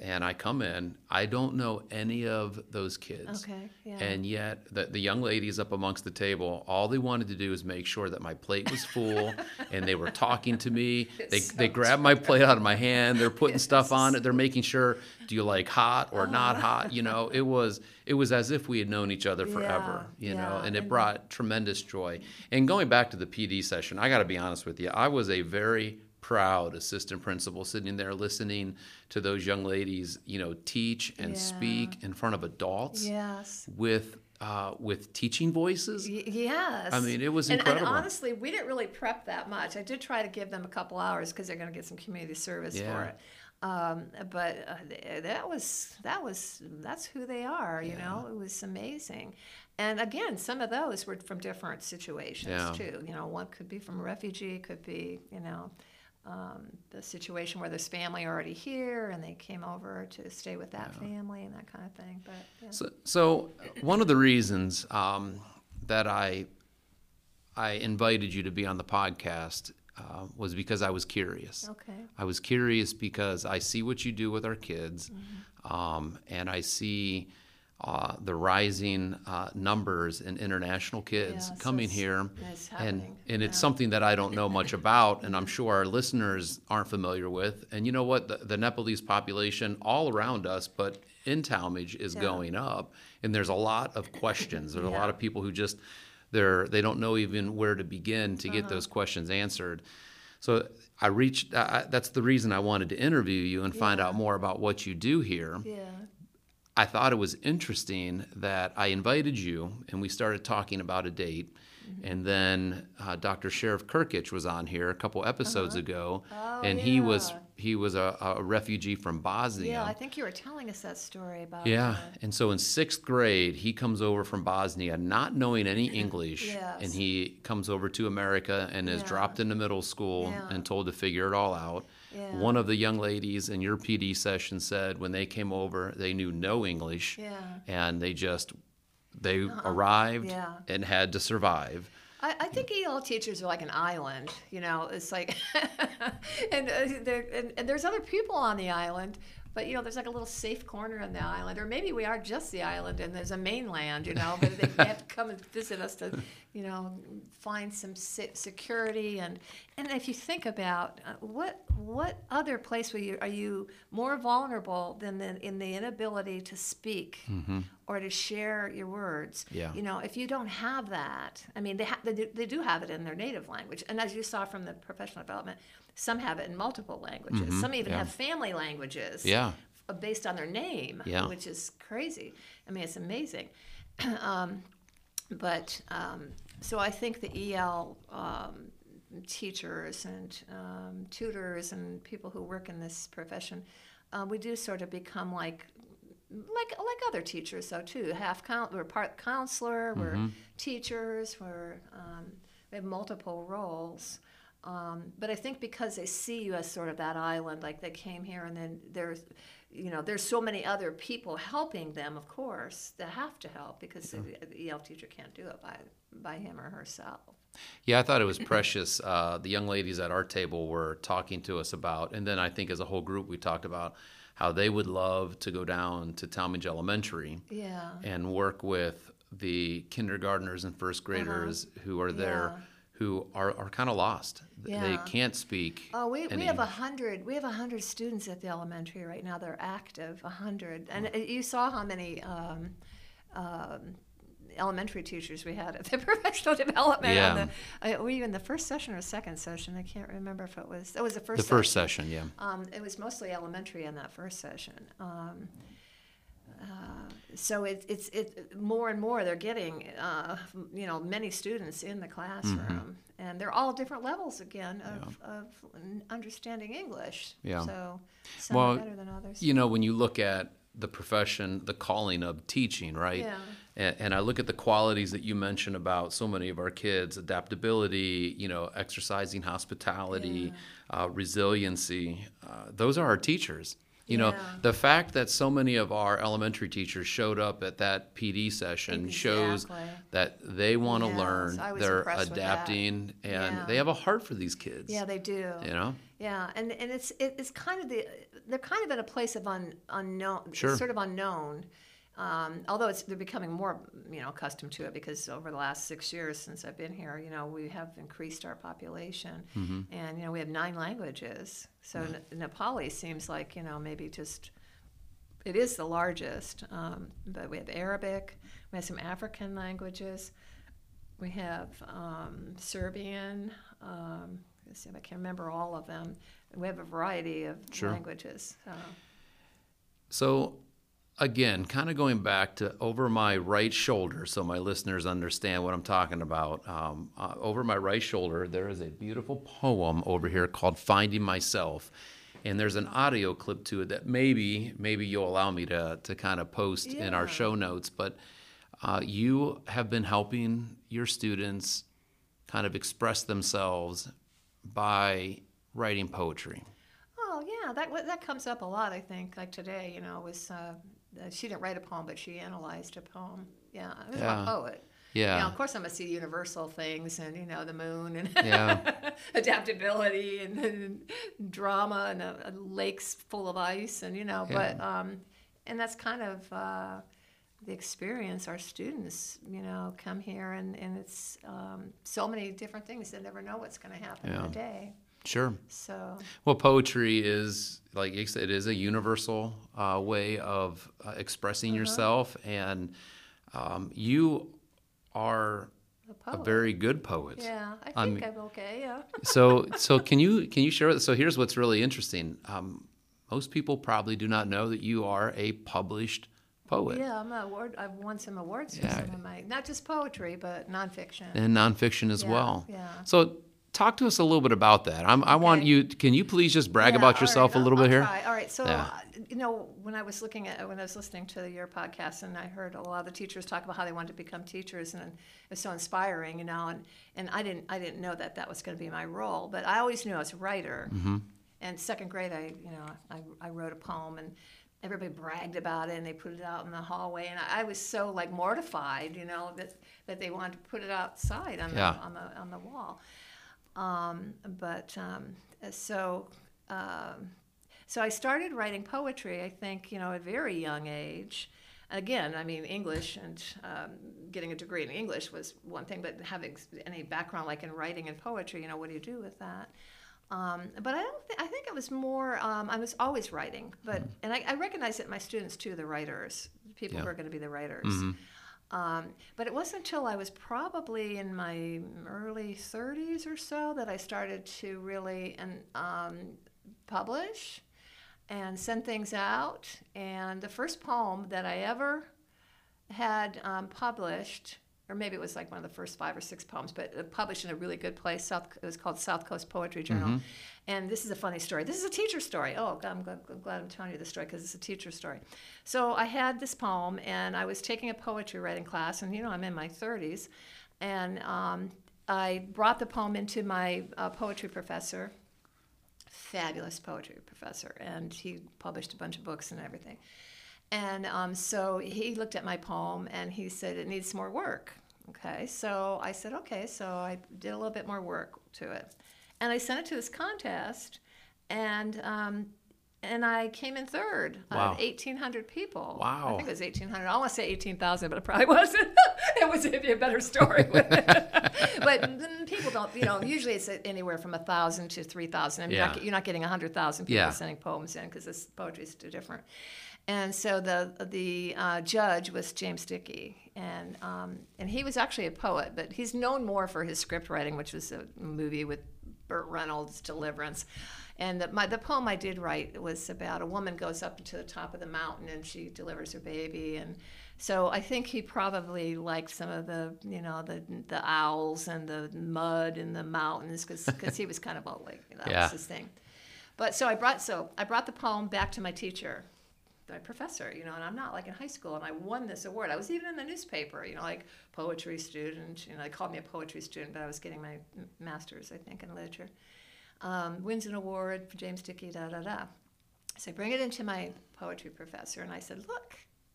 and I come in, I don't know any of those kids, okay. yeah. and yet the, the young ladies up amongst the table, all they wanted to do was make sure that my plate was full, and they were talking to me, it's they so they grabbed my plate out of my hand, they're putting yes. stuff on it, they're making sure... Do you like hot or oh. not hot? You know, it was it was as if we had known each other forever, yeah, you yeah. know, and it brought tremendous joy. And going back to the P D session, I got to be honest with you. I was a very proud assistant principal sitting there listening to those young ladies, you know, teach and yeah. speak in front of adults yes. with Uh, with teaching voices? Y- yes. I mean, it was and, incredible. And honestly, we didn't really prep that much. I did try to give them a couple hours because they're going to get some community service yeah. for it. Um, but uh, that was, that was, that's who they are, you yeah. know? It was amazing. And again, some of those were from different situations yeah. too. You know, one could be from a refugee, could be, you know, um, the situation where there's family already here and they came over to stay with that yeah. family and that kind of thing. But yeah. so, so one of the reasons um, that I I invited you to be on the podcast uh, was because I was curious. Okay. I was curious because I see what you do with our kids, mm-hmm. um, and I see uh, the rising uh, numbers in international kids yeah, coming so here, and and yeah. it's something that I don't know much about, and I'm sure our listeners aren't familiar with. And you know what? The, the Nepalese population all around us, but in Tallmadge, is yeah. going up, and there's a lot of questions. There's yeah. a lot of people who just they're they don't know even where to begin to uh-huh. get those questions answered. So I reached, I, that's the reason I wanted to interview you and yeah. find out more about what you do here. Yeah. I thought it was interesting that I invited you and we started talking about a date. And then uh, Doctor Serif Krkic was on here a couple episodes uh-huh. ago, oh, and yeah. he was he was a, a refugee from Bosnia. Yeah, I think you were telling us that story about Yeah, that. And so in sixth grade, he comes over from Bosnia not knowing any English, yes. and he comes over to America and yeah. is dropped into middle school yeah. and told to figure it all out. Yeah. One of the young ladies in your P D session said when they came over, they knew no English, yeah. and they just... They uh-uh. arrived yeah. and had to survive. I, I think E L teachers are like an island, you know, it's like, and, uh, and, and there's other people on the island, but, you know, there's like a little safe corner on the island, or maybe we are just the island and there's a mainland, you know, but they have to come and visit us to, you know, find some se- security. And, and if you think about uh, what what other place were you, are you more vulnerable than the, in the inability to speak mm-hmm. or to share your words? Yeah. You know, if you don't have that, I mean, they, ha- they, do, they do have it in their native language. And as you saw from the professional development, some have it in multiple languages. Mm-hmm. Some even yeah. have family languages yeah. based on their name, yeah. which is crazy. I mean, it's amazing. um, but um, so I think the E L um, teachers and um, tutors and people who work in this profession, uh, we do sort of become like like like other teachers, though, too. Half count, we're part counselor, we're mm-hmm. teachers, we're um, we have multiple roles. Um, but I think because they see you as sort of that island, like they came here and then there's, you know, there's so many other people helping them, of course, that have to help because yeah. the, the E L teacher can't do it by, by him or herself. Yeah, I thought it was precious. Uh, the young ladies at our table were talking to us about, and then I think as a whole group we talked about how they would love to go down to Tallmadge Elementary yeah. and work with the kindergartners and first graders uh-huh. who are there. Yeah. Who are, are kind of lost? Yeah. They can't speak. Oh, we any. we have a hundred. We have a hundred students at the elementary right now. They're active, a hundred. And mm. you saw how many um, um, elementary teachers we had at the professional development. Yeah. On the, uh, we even the first session or second session. I can't remember if it was. It was the first. The session. first session, yeah. Um, it was mostly elementary in that first session. Um, Uh, so it, it's it more and more they're getting uh, you know many students in the classroom mm-hmm. and they're all different levels again of, yeah. of understanding English. Yeah. So some well, are better than others. You know, when you look at the profession, the calling of teaching, right? Yeah. And, and I look at the qualities that you mentioned about so many of our kids: adaptability, you know, exercising hospitality, yeah. uh, resiliency. Uh, those are our teachers. You know, yeah. the fact that so many of our elementary teachers showed up at that P D session exactly. shows that they want to yes, learn, they're adapting, and yeah. they have a heart for these kids. Yeah, they do. You know? Yeah, and, and it's it, it's kind of the, they're kind of at a place of un, unknown, sure. sort of unknown, um, although it's, they're becoming more, you know, accustomed to it because over the last six years since I've been here, you know, we have increased our population, mm-hmm. and, you know, we have nine languages. So yeah. Nepali seems like, you know, maybe just, it is the largest, um, but we have Arabic, we have some African languages, we have um, Serbian, um, let's see if I can remember all of them. We have a variety of sure. languages. So, so again, kind of going back to over my right shoulder, so my listeners understand what I'm talking about. Um, uh, over my right shoulder, there is a beautiful poem over here called Finding Myself. And there's an audio clip to it that maybe maybe you'll allow me to, to kind of post yeah. in our show notes. But uh, you have been helping your students kind of express themselves by writing poetry. Oh, yeah. That, that comes up a lot, I think. Like today, you know, it was... Uh, She didn't write a poem, but she analyzed a poem. Yeah, I was yeah. a poet. Yeah. You know, of course, I'm going to see universal things and, you know, the moon and yeah. adaptability and, and drama and a, a lakes full of ice and, you know, yeah. but, um, and that's kind of uh, the experience our students, you know, come here and, and it's um, so many different things. They never know what's going to happen yeah. in a day. Sure. So. Well, poetry is, like you said, it is a universal uh, way of uh, expressing uh-huh. yourself, and um, you are a poet. A very good poet. Yeah, I think um, I'm okay, yeah. so so can you can you share with us? So here's what's really interesting. Um, most people probably do not know that you are a published poet. Yeah, I'm an award, I've won some awards for yeah. some of my, not just poetry, but nonfiction. And nonfiction as yeah, well. Yeah. So talk to us a little bit about that. I'm, I okay. want you, can you please just brag yeah, about yourself right, a little I'll, bit I'll here? Try. All right, so, yeah. uh, you know, when I was looking at, when I was listening to your podcast, and I heard a lot of the teachers talk about how they wanted to become teachers, and it was so inspiring, you know, and, and I didn't, I didn't know that that was going to be my role, but I always knew I was a writer. Mm-hmm. And second grade, I, you know, I, I wrote a poem, and everybody bragged about it, and they put it out in the hallway, and I, I was so like mortified, you know, that that they wanted to put it outside on yeah. the on the on the wall. Um, but um, so um, so I started writing poetry, I think, you know, at a very young age. Again, I mean, English and um, getting a degree in English was one thing, but having any background like in writing and poetry, you know, what do you do with that? Um, but I don't. Th- I think it was more. Um, I was always writing, but mm-hmm. and I, I recognize that my students too, the writers, people yeah. who are going to be the writers. Mm-hmm. Um, but it wasn't until I was probably in my early thirties or so that I started to really and um, publish and send things out. And the first poem that I ever had um, published. Or maybe it was like one of the first five or six poems, but published in a really good place. South, it was called South Coast Poetry Journal. Mm-hmm. And this is a funny story. This is a teacher story. Oh, I'm glad I'm, glad I'm telling you this story because it's a teacher story. So I had this poem, and I was taking a poetry writing class, and, you know, I'm in my thirties. And um, I brought the poem into my uh, poetry professor, fabulous poetry professor, and he published a bunch of books and everything. And um, so he looked at my poem, and he said, it needs more work. Okay, so I said, okay, so I did a little bit more work to it. And I sent it to this contest, and um, and I came in third wow. out of eighteen hundred people. Wow. I think it was eighteen hundred. I want to say eighteen thousand, but it probably wasn't. It was it'd be a better story with it. But people don't, you know, usually it's anywhere from one thousand to three thousand. I mean, yeah. You're not getting one hundred thousand people yeah. sending poems in because this poetry is too different. And so the the uh, judge was James Dickey, and um, and he was actually a poet, but he's known more for his script writing, which was a movie with Burt Reynolds, Deliverance. And the, my, the poem I did write was about a woman goes up to the top of the mountain and she delivers her baby. And so I think he probably liked some of the, you know, the the owls and the mud and the mountains because he was kind of all like, that yeah. was his thing. But so I brought so I brought the poem back to my teacher. My professor, you know, and I'm not like in high school, and I won this award. I was even in the newspaper, you know, like poetry student. You know, they called me a poetry student, but I was getting my master's, I think, in literature. Um, wins an award for James Dickey, da da da. So I bring it into my poetry professor, and I said, "Look,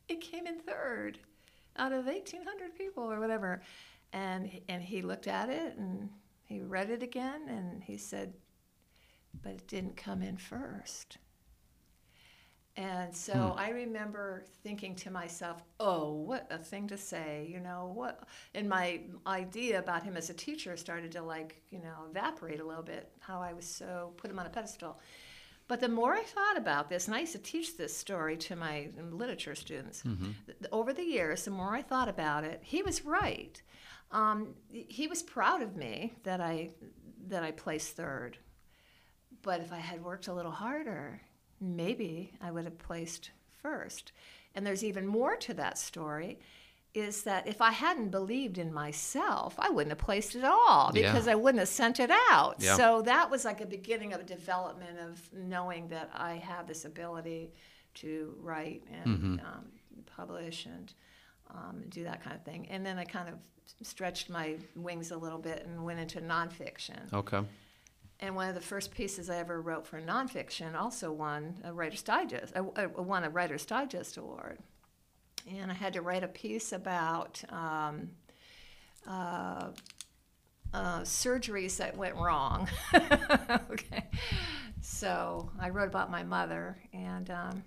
it came in third out of eighteen hundred people, or whatever." And and he looked at it, and he read it again, and he said, "But it didn't come in first." And so hmm. I remember thinking to myself, oh, what a thing to say, you know, what? And my idea about him as a teacher started to, like, you know, evaporate a little bit, how I was so, put him on a pedestal. But the more I thought about this, and I used to teach this story to my literature students, mm-hmm. over the years, the more I thought about it, he was right. Um, he was proud of me that I, that I placed third. But if I had worked a little harder, maybe I would have placed first. And there's even more to that story, is that if I hadn't believed in myself, I wouldn't have placed it at all because yeah. I wouldn't have sent it out. Yeah. So that was like a beginning of a development of knowing that I have this ability to write and mm-hmm. um, publish and um, do that kind of thing. And then I kind of stretched my wings a little bit and went into nonfiction. Okay. And one of the first pieces I ever wrote for nonfiction also won a Writer's Digest, uh, won a Writer's Digest award. And I had to write a piece about um, uh, uh, surgeries that went wrong. Okay, so I wrote about my mother, and um,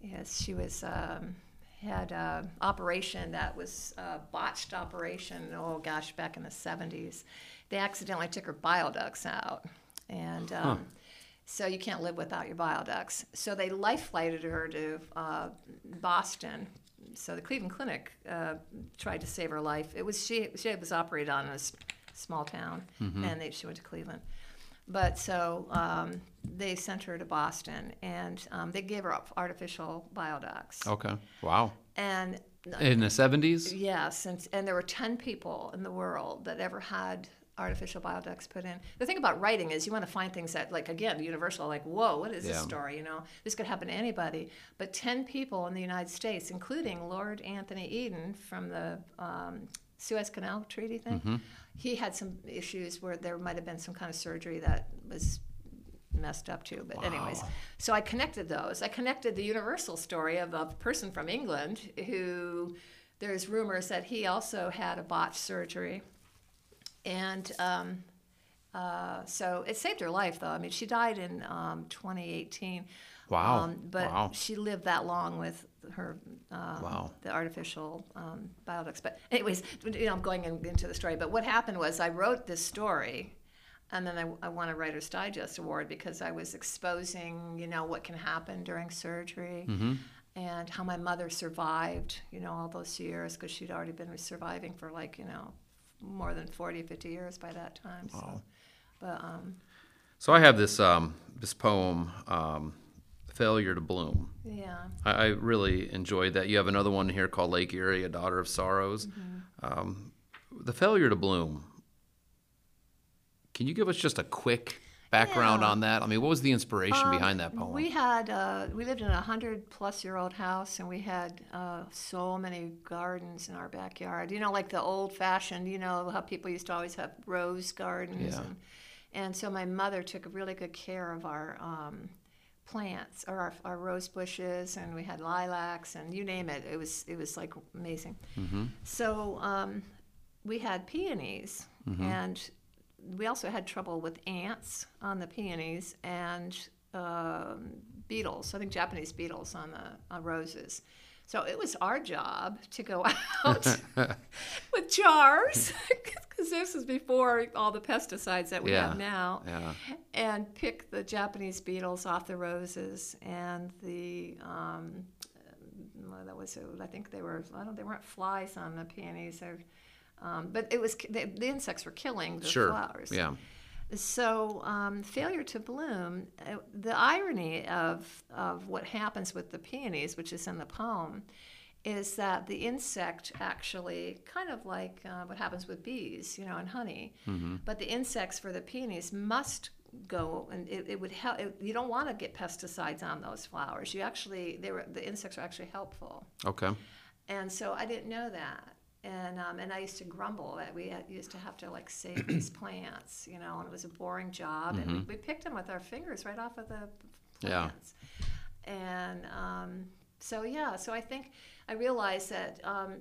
yes, she was um, had an operation that was a botched operation. Oh gosh, back in the seventies. They accidentally took her bile ducts out, and um, huh. so you can't live without your bile ducts. So they life-flighted her to uh, Boston so the Cleveland Clinic uh, tried to save her life. It was she she was operated on in a small town, mm-hmm. and they, she went to Cleveland. But so um, they sent her to Boston, and um, they gave her artificial biodocs. Okay, wow. And in the seventies? Yes, and, and there were ten people in the world that ever had artificial bioducts put in. The thing about writing is you want to find things that, like, again, universal, like, whoa, what is yeah. this story, you know? This could happen to anybody. But ten people in the United States, including Lord Anthony Eden from the um, Suez Canal treaty thing, mm-hmm. he had some issues where there might have been some kind of surgery that was messed up too. But wow. anyways, so I connected those. I connected the universal story of a person from England who, there's rumors that he also had a botched surgery. And um, uh, so it saved her life, though. I mean, she died in um, twenty eighteen. Wow. Um, but wow. she lived that long with her um, wow. the artificial um, bioducts. But anyways, you know, I'm going in, into the story. But what happened was I wrote this story, and then I, I won a Writer's Digest award because I was exposing, you know, what can happen during surgery. Mm-hmm. And how my mother survived, you know, all those years, because she'd already been surviving for, like, you know, more than forty, fifty years by that time. So, wow. but, um, so I have this um, this poem, um, Failure to Bloom. Yeah. I, I really enjoyed that. You have another one here called Lake Erie, A Daughter of Sorrows. Mm-hmm. Um, the Failure to Bloom, can you give us just a quick background yeah. on that? I mean, what was the inspiration um, behind that poem? We had uh, we lived in a hundred-plus-year-old house, and we had uh, so many gardens in our backyard. You know, like the old-fashioned, you know, how people used to always have rose gardens. Yeah. And, and so my mother took really good care of our um, plants, or our, our rose bushes, and we had lilacs, and you name it. It was, it was like, amazing. Mm-hmm. So um, we had peonies, mm-hmm. and we also had trouble with ants on the peonies and uh, beetles, I think Japanese beetles on the on roses. So it was our job to go out with jars, because this was before all the pesticides that we yeah. have now, yeah. and pick the Japanese beetles off the roses and the um, that was I think they were I don't they weren't flies on the peonies. They were, Um, but it was the, the insects were killing the sure. flowers. Yeah. So um, failure to bloom. Uh, the irony of of what happens with the peonies, which is in the poem, is that the insect actually kind of like uh, what happens with bees, you know, and honey. Mm-hmm. But the insects for the peonies must go, and it, it would help. It, you don't want to get pesticides on those flowers. You actually, they were the insects are actually helpful. Okay. And so I didn't know that. And um, and I used to grumble that we had, used to have to, like, save these plants, you know, and it was a boring job. Mm-hmm. And we, we picked them with our fingers right off of the plants. Yeah. And um, so, yeah, so I think I realized that um,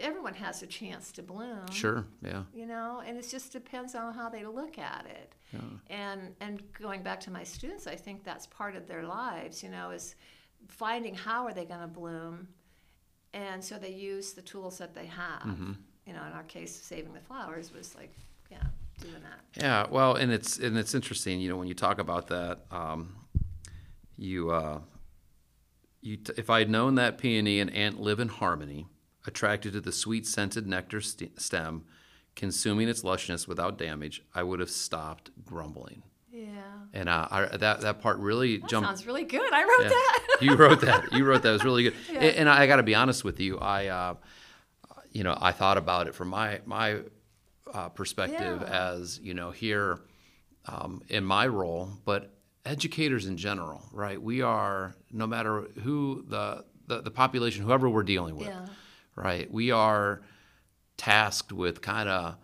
everyone has a chance to bloom. Sure, yeah. You know, and it just depends on how they look at it. Yeah. And, and going back to my students, I think that's part of their lives, you know, is finding how are they going to bloom. And so they use the tools that they have. Mm-hmm. You know, in our case, saving the flowers was like, yeah, doing that. Yeah, well, and it's and it's interesting. You know, when you talk about that, um, you, uh, you t- if I had known that peony and ant live in harmony, attracted to the sweet-scented nectar st- stem, consuming its lushness without damage, I would have stopped grumbling. Yeah. And uh, I, that that part really that jumped. Sounds really good. I wrote yeah. that. you wrote that. You wrote that. It was really good. Yeah. And, and I got to be honest with you. I, uh, you know, I thought about it from my my uh, perspective yeah. as, you know, here um, in my role, but educators in general, right? We are, no matter who the the, the population, whoever we're dealing with, yeah. right? We are tasked with kind of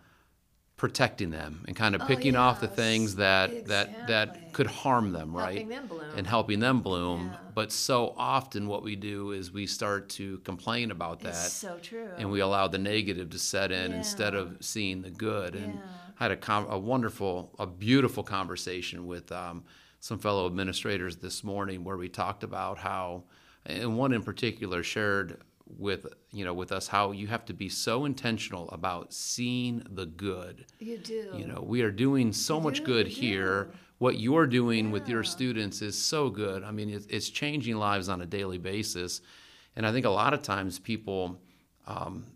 protecting them and kind of picking oh, yes. off the things that, exactly. that that could harm them, right? Helping them bloom. And helping them bloom. Yeah. But so often what we do is we start to complain about that. It's so true. And we allow the negative to set in yeah. instead of seeing the good. And yeah. I had a, com- a wonderful, a beautiful conversation with um, some fellow administrators this morning where we talked about how, and one in particular shared with you know with us how you have to be so intentional about seeing the good. You do. You know, we are doing so you much do, good here. Do. What you're doing yeah. with your students is so good. I mean, it's, it's changing lives on a daily basis. And I think a lot of times people, um,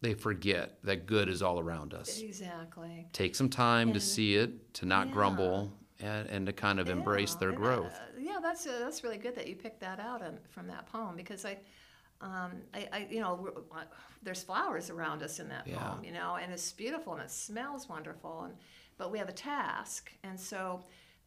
they forget that good is all around us. Exactly. Take some time and, to see it, to not yeah. grumble, and, and to kind of yeah, embrace their growth. Uh, yeah, that's uh, that's really good that you picked that out in, from that poem, because I, um, I, I you know, there's flowers around us in that yeah. poem, you know, and it's beautiful and it smells wonderful, and but we have a task, and so.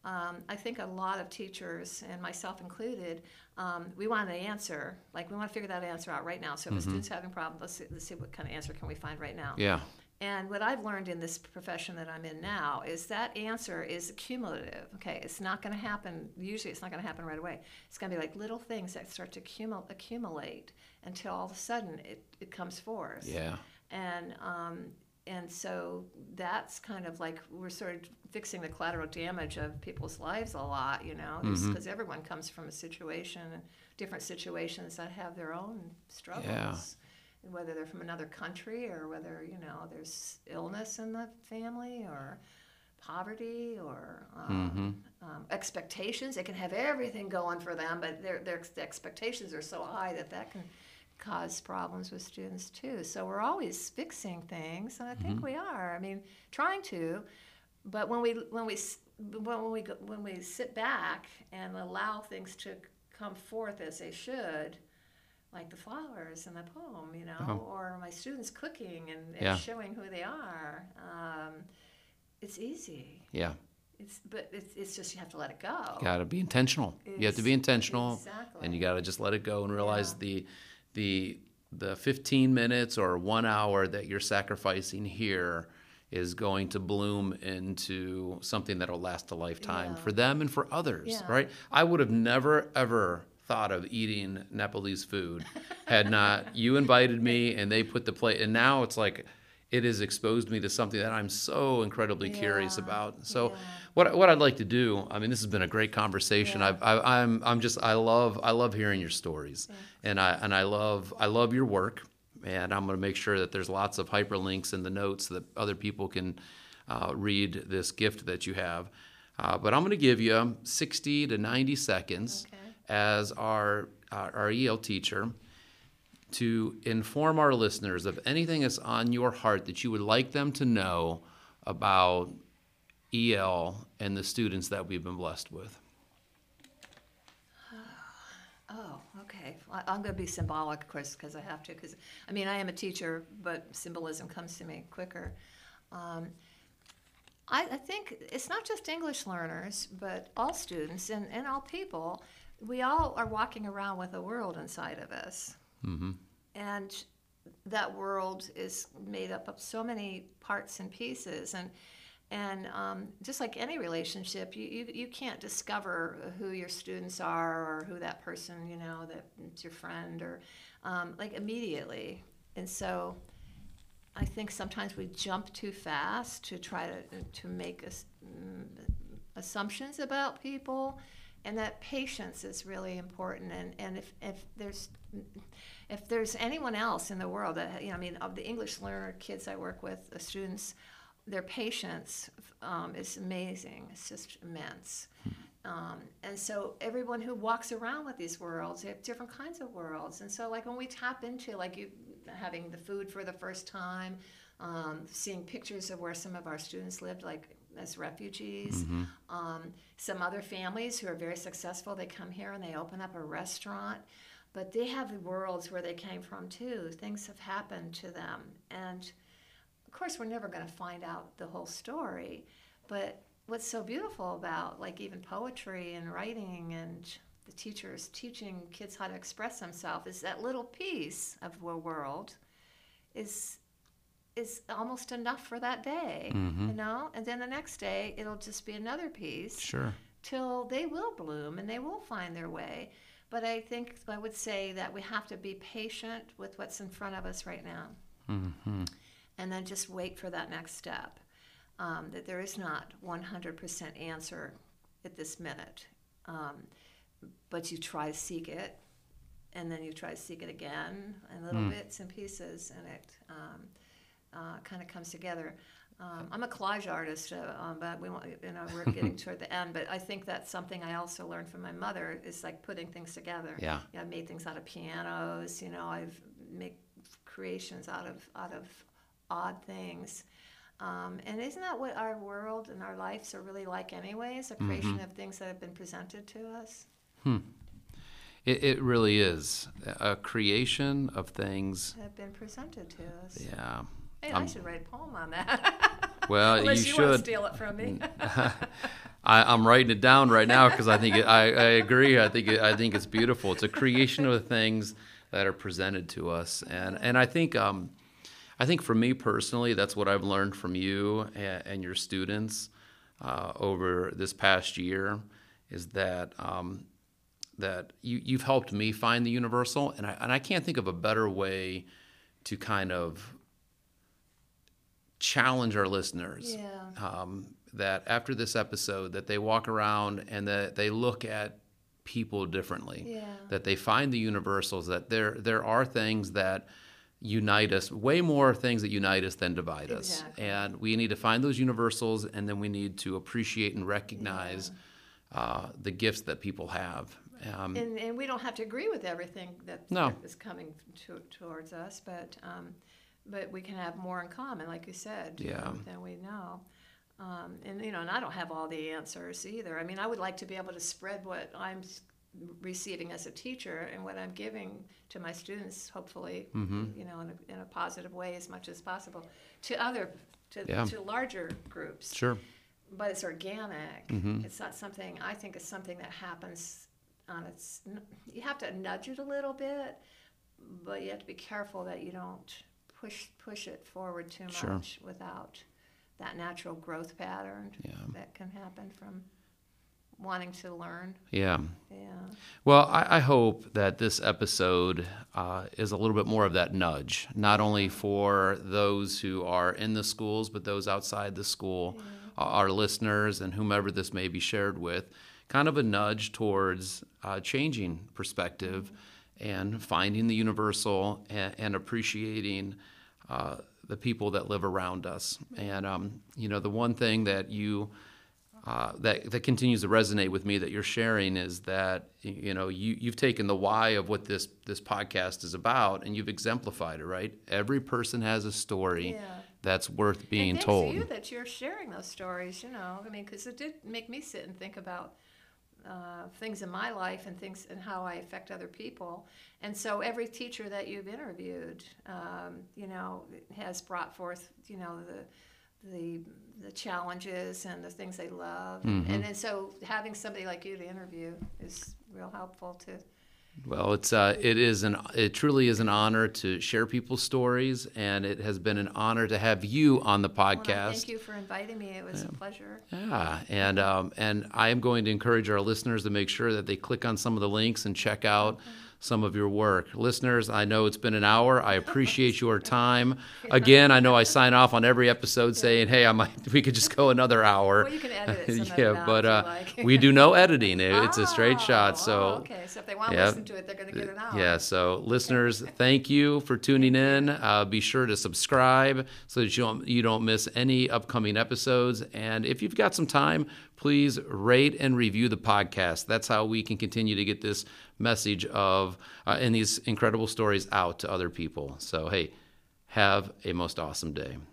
Um, I think a lot of teachers, and myself included, um, we want an answer. Like, we want to figure that answer out right now. So if mm-hmm. a student's having a problem, let's see, let's see what kind of answer can we find right now. Yeah. And what I've learned in this profession that I'm in now is that answer is cumulative. Okay, it's not going to happen. Usually it's not going to happen right away. It's going to be like little things that start to accumul- accumulate until all of a sudden it, it comes forth. Yeah. And um, and so that's kind of like we're sort of fixing the collateral damage of people's lives a lot, you know, because mm-hmm. everyone comes from a situation, different situations that have their own struggles, yeah. whether they're from another country or whether, you know, there's illness in the family or poverty or um, mm-hmm. um, expectations. They can have everything going for them, but their, their expectations are so high that that can cause problems with students too. So we're always fixing things, and I think mm-hmm. we are. I mean, trying to, but when we when we when we go, when we sit back and allow things to come forth as they should, like the flowers in the poem, you know, oh. or my students cooking and, and yeah. showing who they are, um, it's easy. Yeah. It's but it's it's just you have to let it go. Got to be intentional. It's, you have to be intentional, exactly. and you got to just let it go and realize yeah. the. The the fifteen minutes or one hour that you're sacrificing here is going to bloom into something that'll last a lifetime yeah. for them and for others, yeah. right? I would have never, ever thought of eating Nepalese food had not you invited me and they put the plate. And now it's like it has exposed me to something that I'm so incredibly yeah. curious about. So yeah. what what I'd like to do, I mean, this has been a great conversation. Yeah. I've, I, I'm I'm just I love I love hearing your stories, yeah. and I and I love I love your work, and I'm going to make sure that there's lots of hyperlinks in the notes so that other people can uh, read this gift that you have. Uh, but I'm going to give you sixty to ninety seconds okay. as our, our our E L teacher. To inform our listeners of anything that's on your heart that you would like them to know about E L and the students that we've been blessed with. Oh, okay. Well, I'm going to be symbolic, of course, because I have to. Because I mean, I am a teacher, but symbolism comes to me quicker. Um, I, I think it's not just English learners, but all students and, and all people. We all are walking around with a world inside of us. Mm-hmm. And that world is made up of so many parts and pieces, and and um, just like any relationship, you, you you can't discover who your students are or who that person, you know, that's your friend or um, like immediately. And so I think sometimes we jump too fast to try to to make ass- assumptions about people. And that patience is really important. And, and if, if there's if there's anyone else in the world that, you know, I mean, of the English learner kids I work with, the students, their patience um, is amazing. It's just immense. Um, and so everyone who walks around with these worlds, they have different kinds of worlds. And so, like, when we tap into, like, you having the food for the first time, um, seeing pictures of where some of our students lived, like, as refugees. Mm-hmm. Um, some other families who are very successful, they come here and they open up a restaurant, but they have worlds where they came from too. Things have happened to them. And of course, we're never going to find out the whole story, but what's so beautiful about, like, even poetry and writing and the teachers teaching kids how to express themselves is that little piece of the world is is almost enough for that day, mm-hmm. you know? And then the next day, it'll just be another piece. Sure. Till they will bloom and they will find their way. But I think I would say that we have to be patient with what's in front of us right now. Mm-hmm. And then just wait for that next step. Um, that there is not one hundred percent answer at this minute. Um, but you try to seek it, and then you try to seek it again, and little mm. bits and pieces in it. Um, Uh, kind of comes together. Um, I'm a collage artist, uh, um, but we want, you know, we're getting toward the end. But I think that's something I also learned from my mother is like putting things together. Yeah. You know, I made things out of pianos. You know, I've made creations out of out of odd things. Um, and isn't that what our world and our lives are really like, anyways? A creation mm-hmm. of things that have been presented to us. Hmm. It, it really is a creation of things that have been presented to us. Yeah. Hey, um, I should write a poem on that. Well, unless you, you should. You want to steal it from me. I, I'm writing it down right now because I think it, I, I agree. I think it, I think it's beautiful. It's a creation of things that are presented to us, and and I think um, I think for me personally, that's what I've learned from you and, and your students uh, over this past year is that. Um, that you, you've helped me find the universal, and I, and I can't think of a better way to kind of challenge our listeners yeah. um, that after this episode that they walk around and that they look at people differently, yeah. that they find the universals, that there there are things that unite us, way more things that unite us than divide exactly. us. And we need to find those universals, and then we need to appreciate and recognize yeah. uh, the gifts that people have. Um, and, and we don't have to agree with everything that's, no. that is coming to, towards us, but um, but we can have more in common, like you said, yeah. than we know. Um, and you know, and I don't have all the answers either. I mean, I would like to be able to spread what I'm receiving as a teacher and what I'm giving to my students, hopefully, mm-hmm. you know, in a, in a positive way as much as possible to other to yeah. to larger groups. Sure. But it's organic. Mm-hmm. It's not something I think is something that happens. On its, you have to nudge it a little bit, but you have to be careful that you don't push push it forward too much sure. without that natural growth pattern yeah. that can happen from wanting to learn. Yeah. Yeah. Well, I, I hope that this episode uh, is a little bit more of that nudge, not only for those who are in the schools, but those outside the school, yeah. our listeners, and whomever this may be shared with. Kind of a nudge towards uh, changing perspective mm-hmm. and finding the universal and, and appreciating uh, the people that live around us. And, um, you know, the one thing that you, uh, that, that continues to resonate with me that you're sharing is that, you know, you, you've taken the why of what this, this podcast is about and you've exemplified it, right? Every person has a story. Yeah. That's worth being and told. Thanks to you that you're sharing those stories, you know, I mean, because it did make me sit and think about Uh, things in my life and things and how I affect other people. And so every teacher that you've interviewed, um, you know, has brought forth, you know, the the, the challenges and the things they love. Mm-hmm. And then so having somebody like you to interview is real helpful too. Well, it's uh, it is an it truly is an honor to share people's stories, and it has been an honor to have you on the podcast. Well, thank you for inviting me. It was yeah. a pleasure. Yeah, and um, and I am going to encourage our listeners to make sure that they click on some of the links and check out mm-hmm. some of your work. Listeners, I know it's been an hour. I appreciate your time. Again, I know I sign off on every episode yeah. saying, "Hey, I might we could just go another hour." Well, you can edit it. Yeah, but uh, like. We do no editing. It's oh, a straight shot. So oh, okay, so if they want to yeah. listen to it, they're going to get an hour. Yeah. So listeners, thank you for tuning in. Uh, be sure to subscribe so that you don't you don't miss any upcoming episodes. And if you've got some time, please rate and review the podcast. That's how we can continue to get this message of uh, and these incredible stories out to other people. So, hey, have a most awesome day.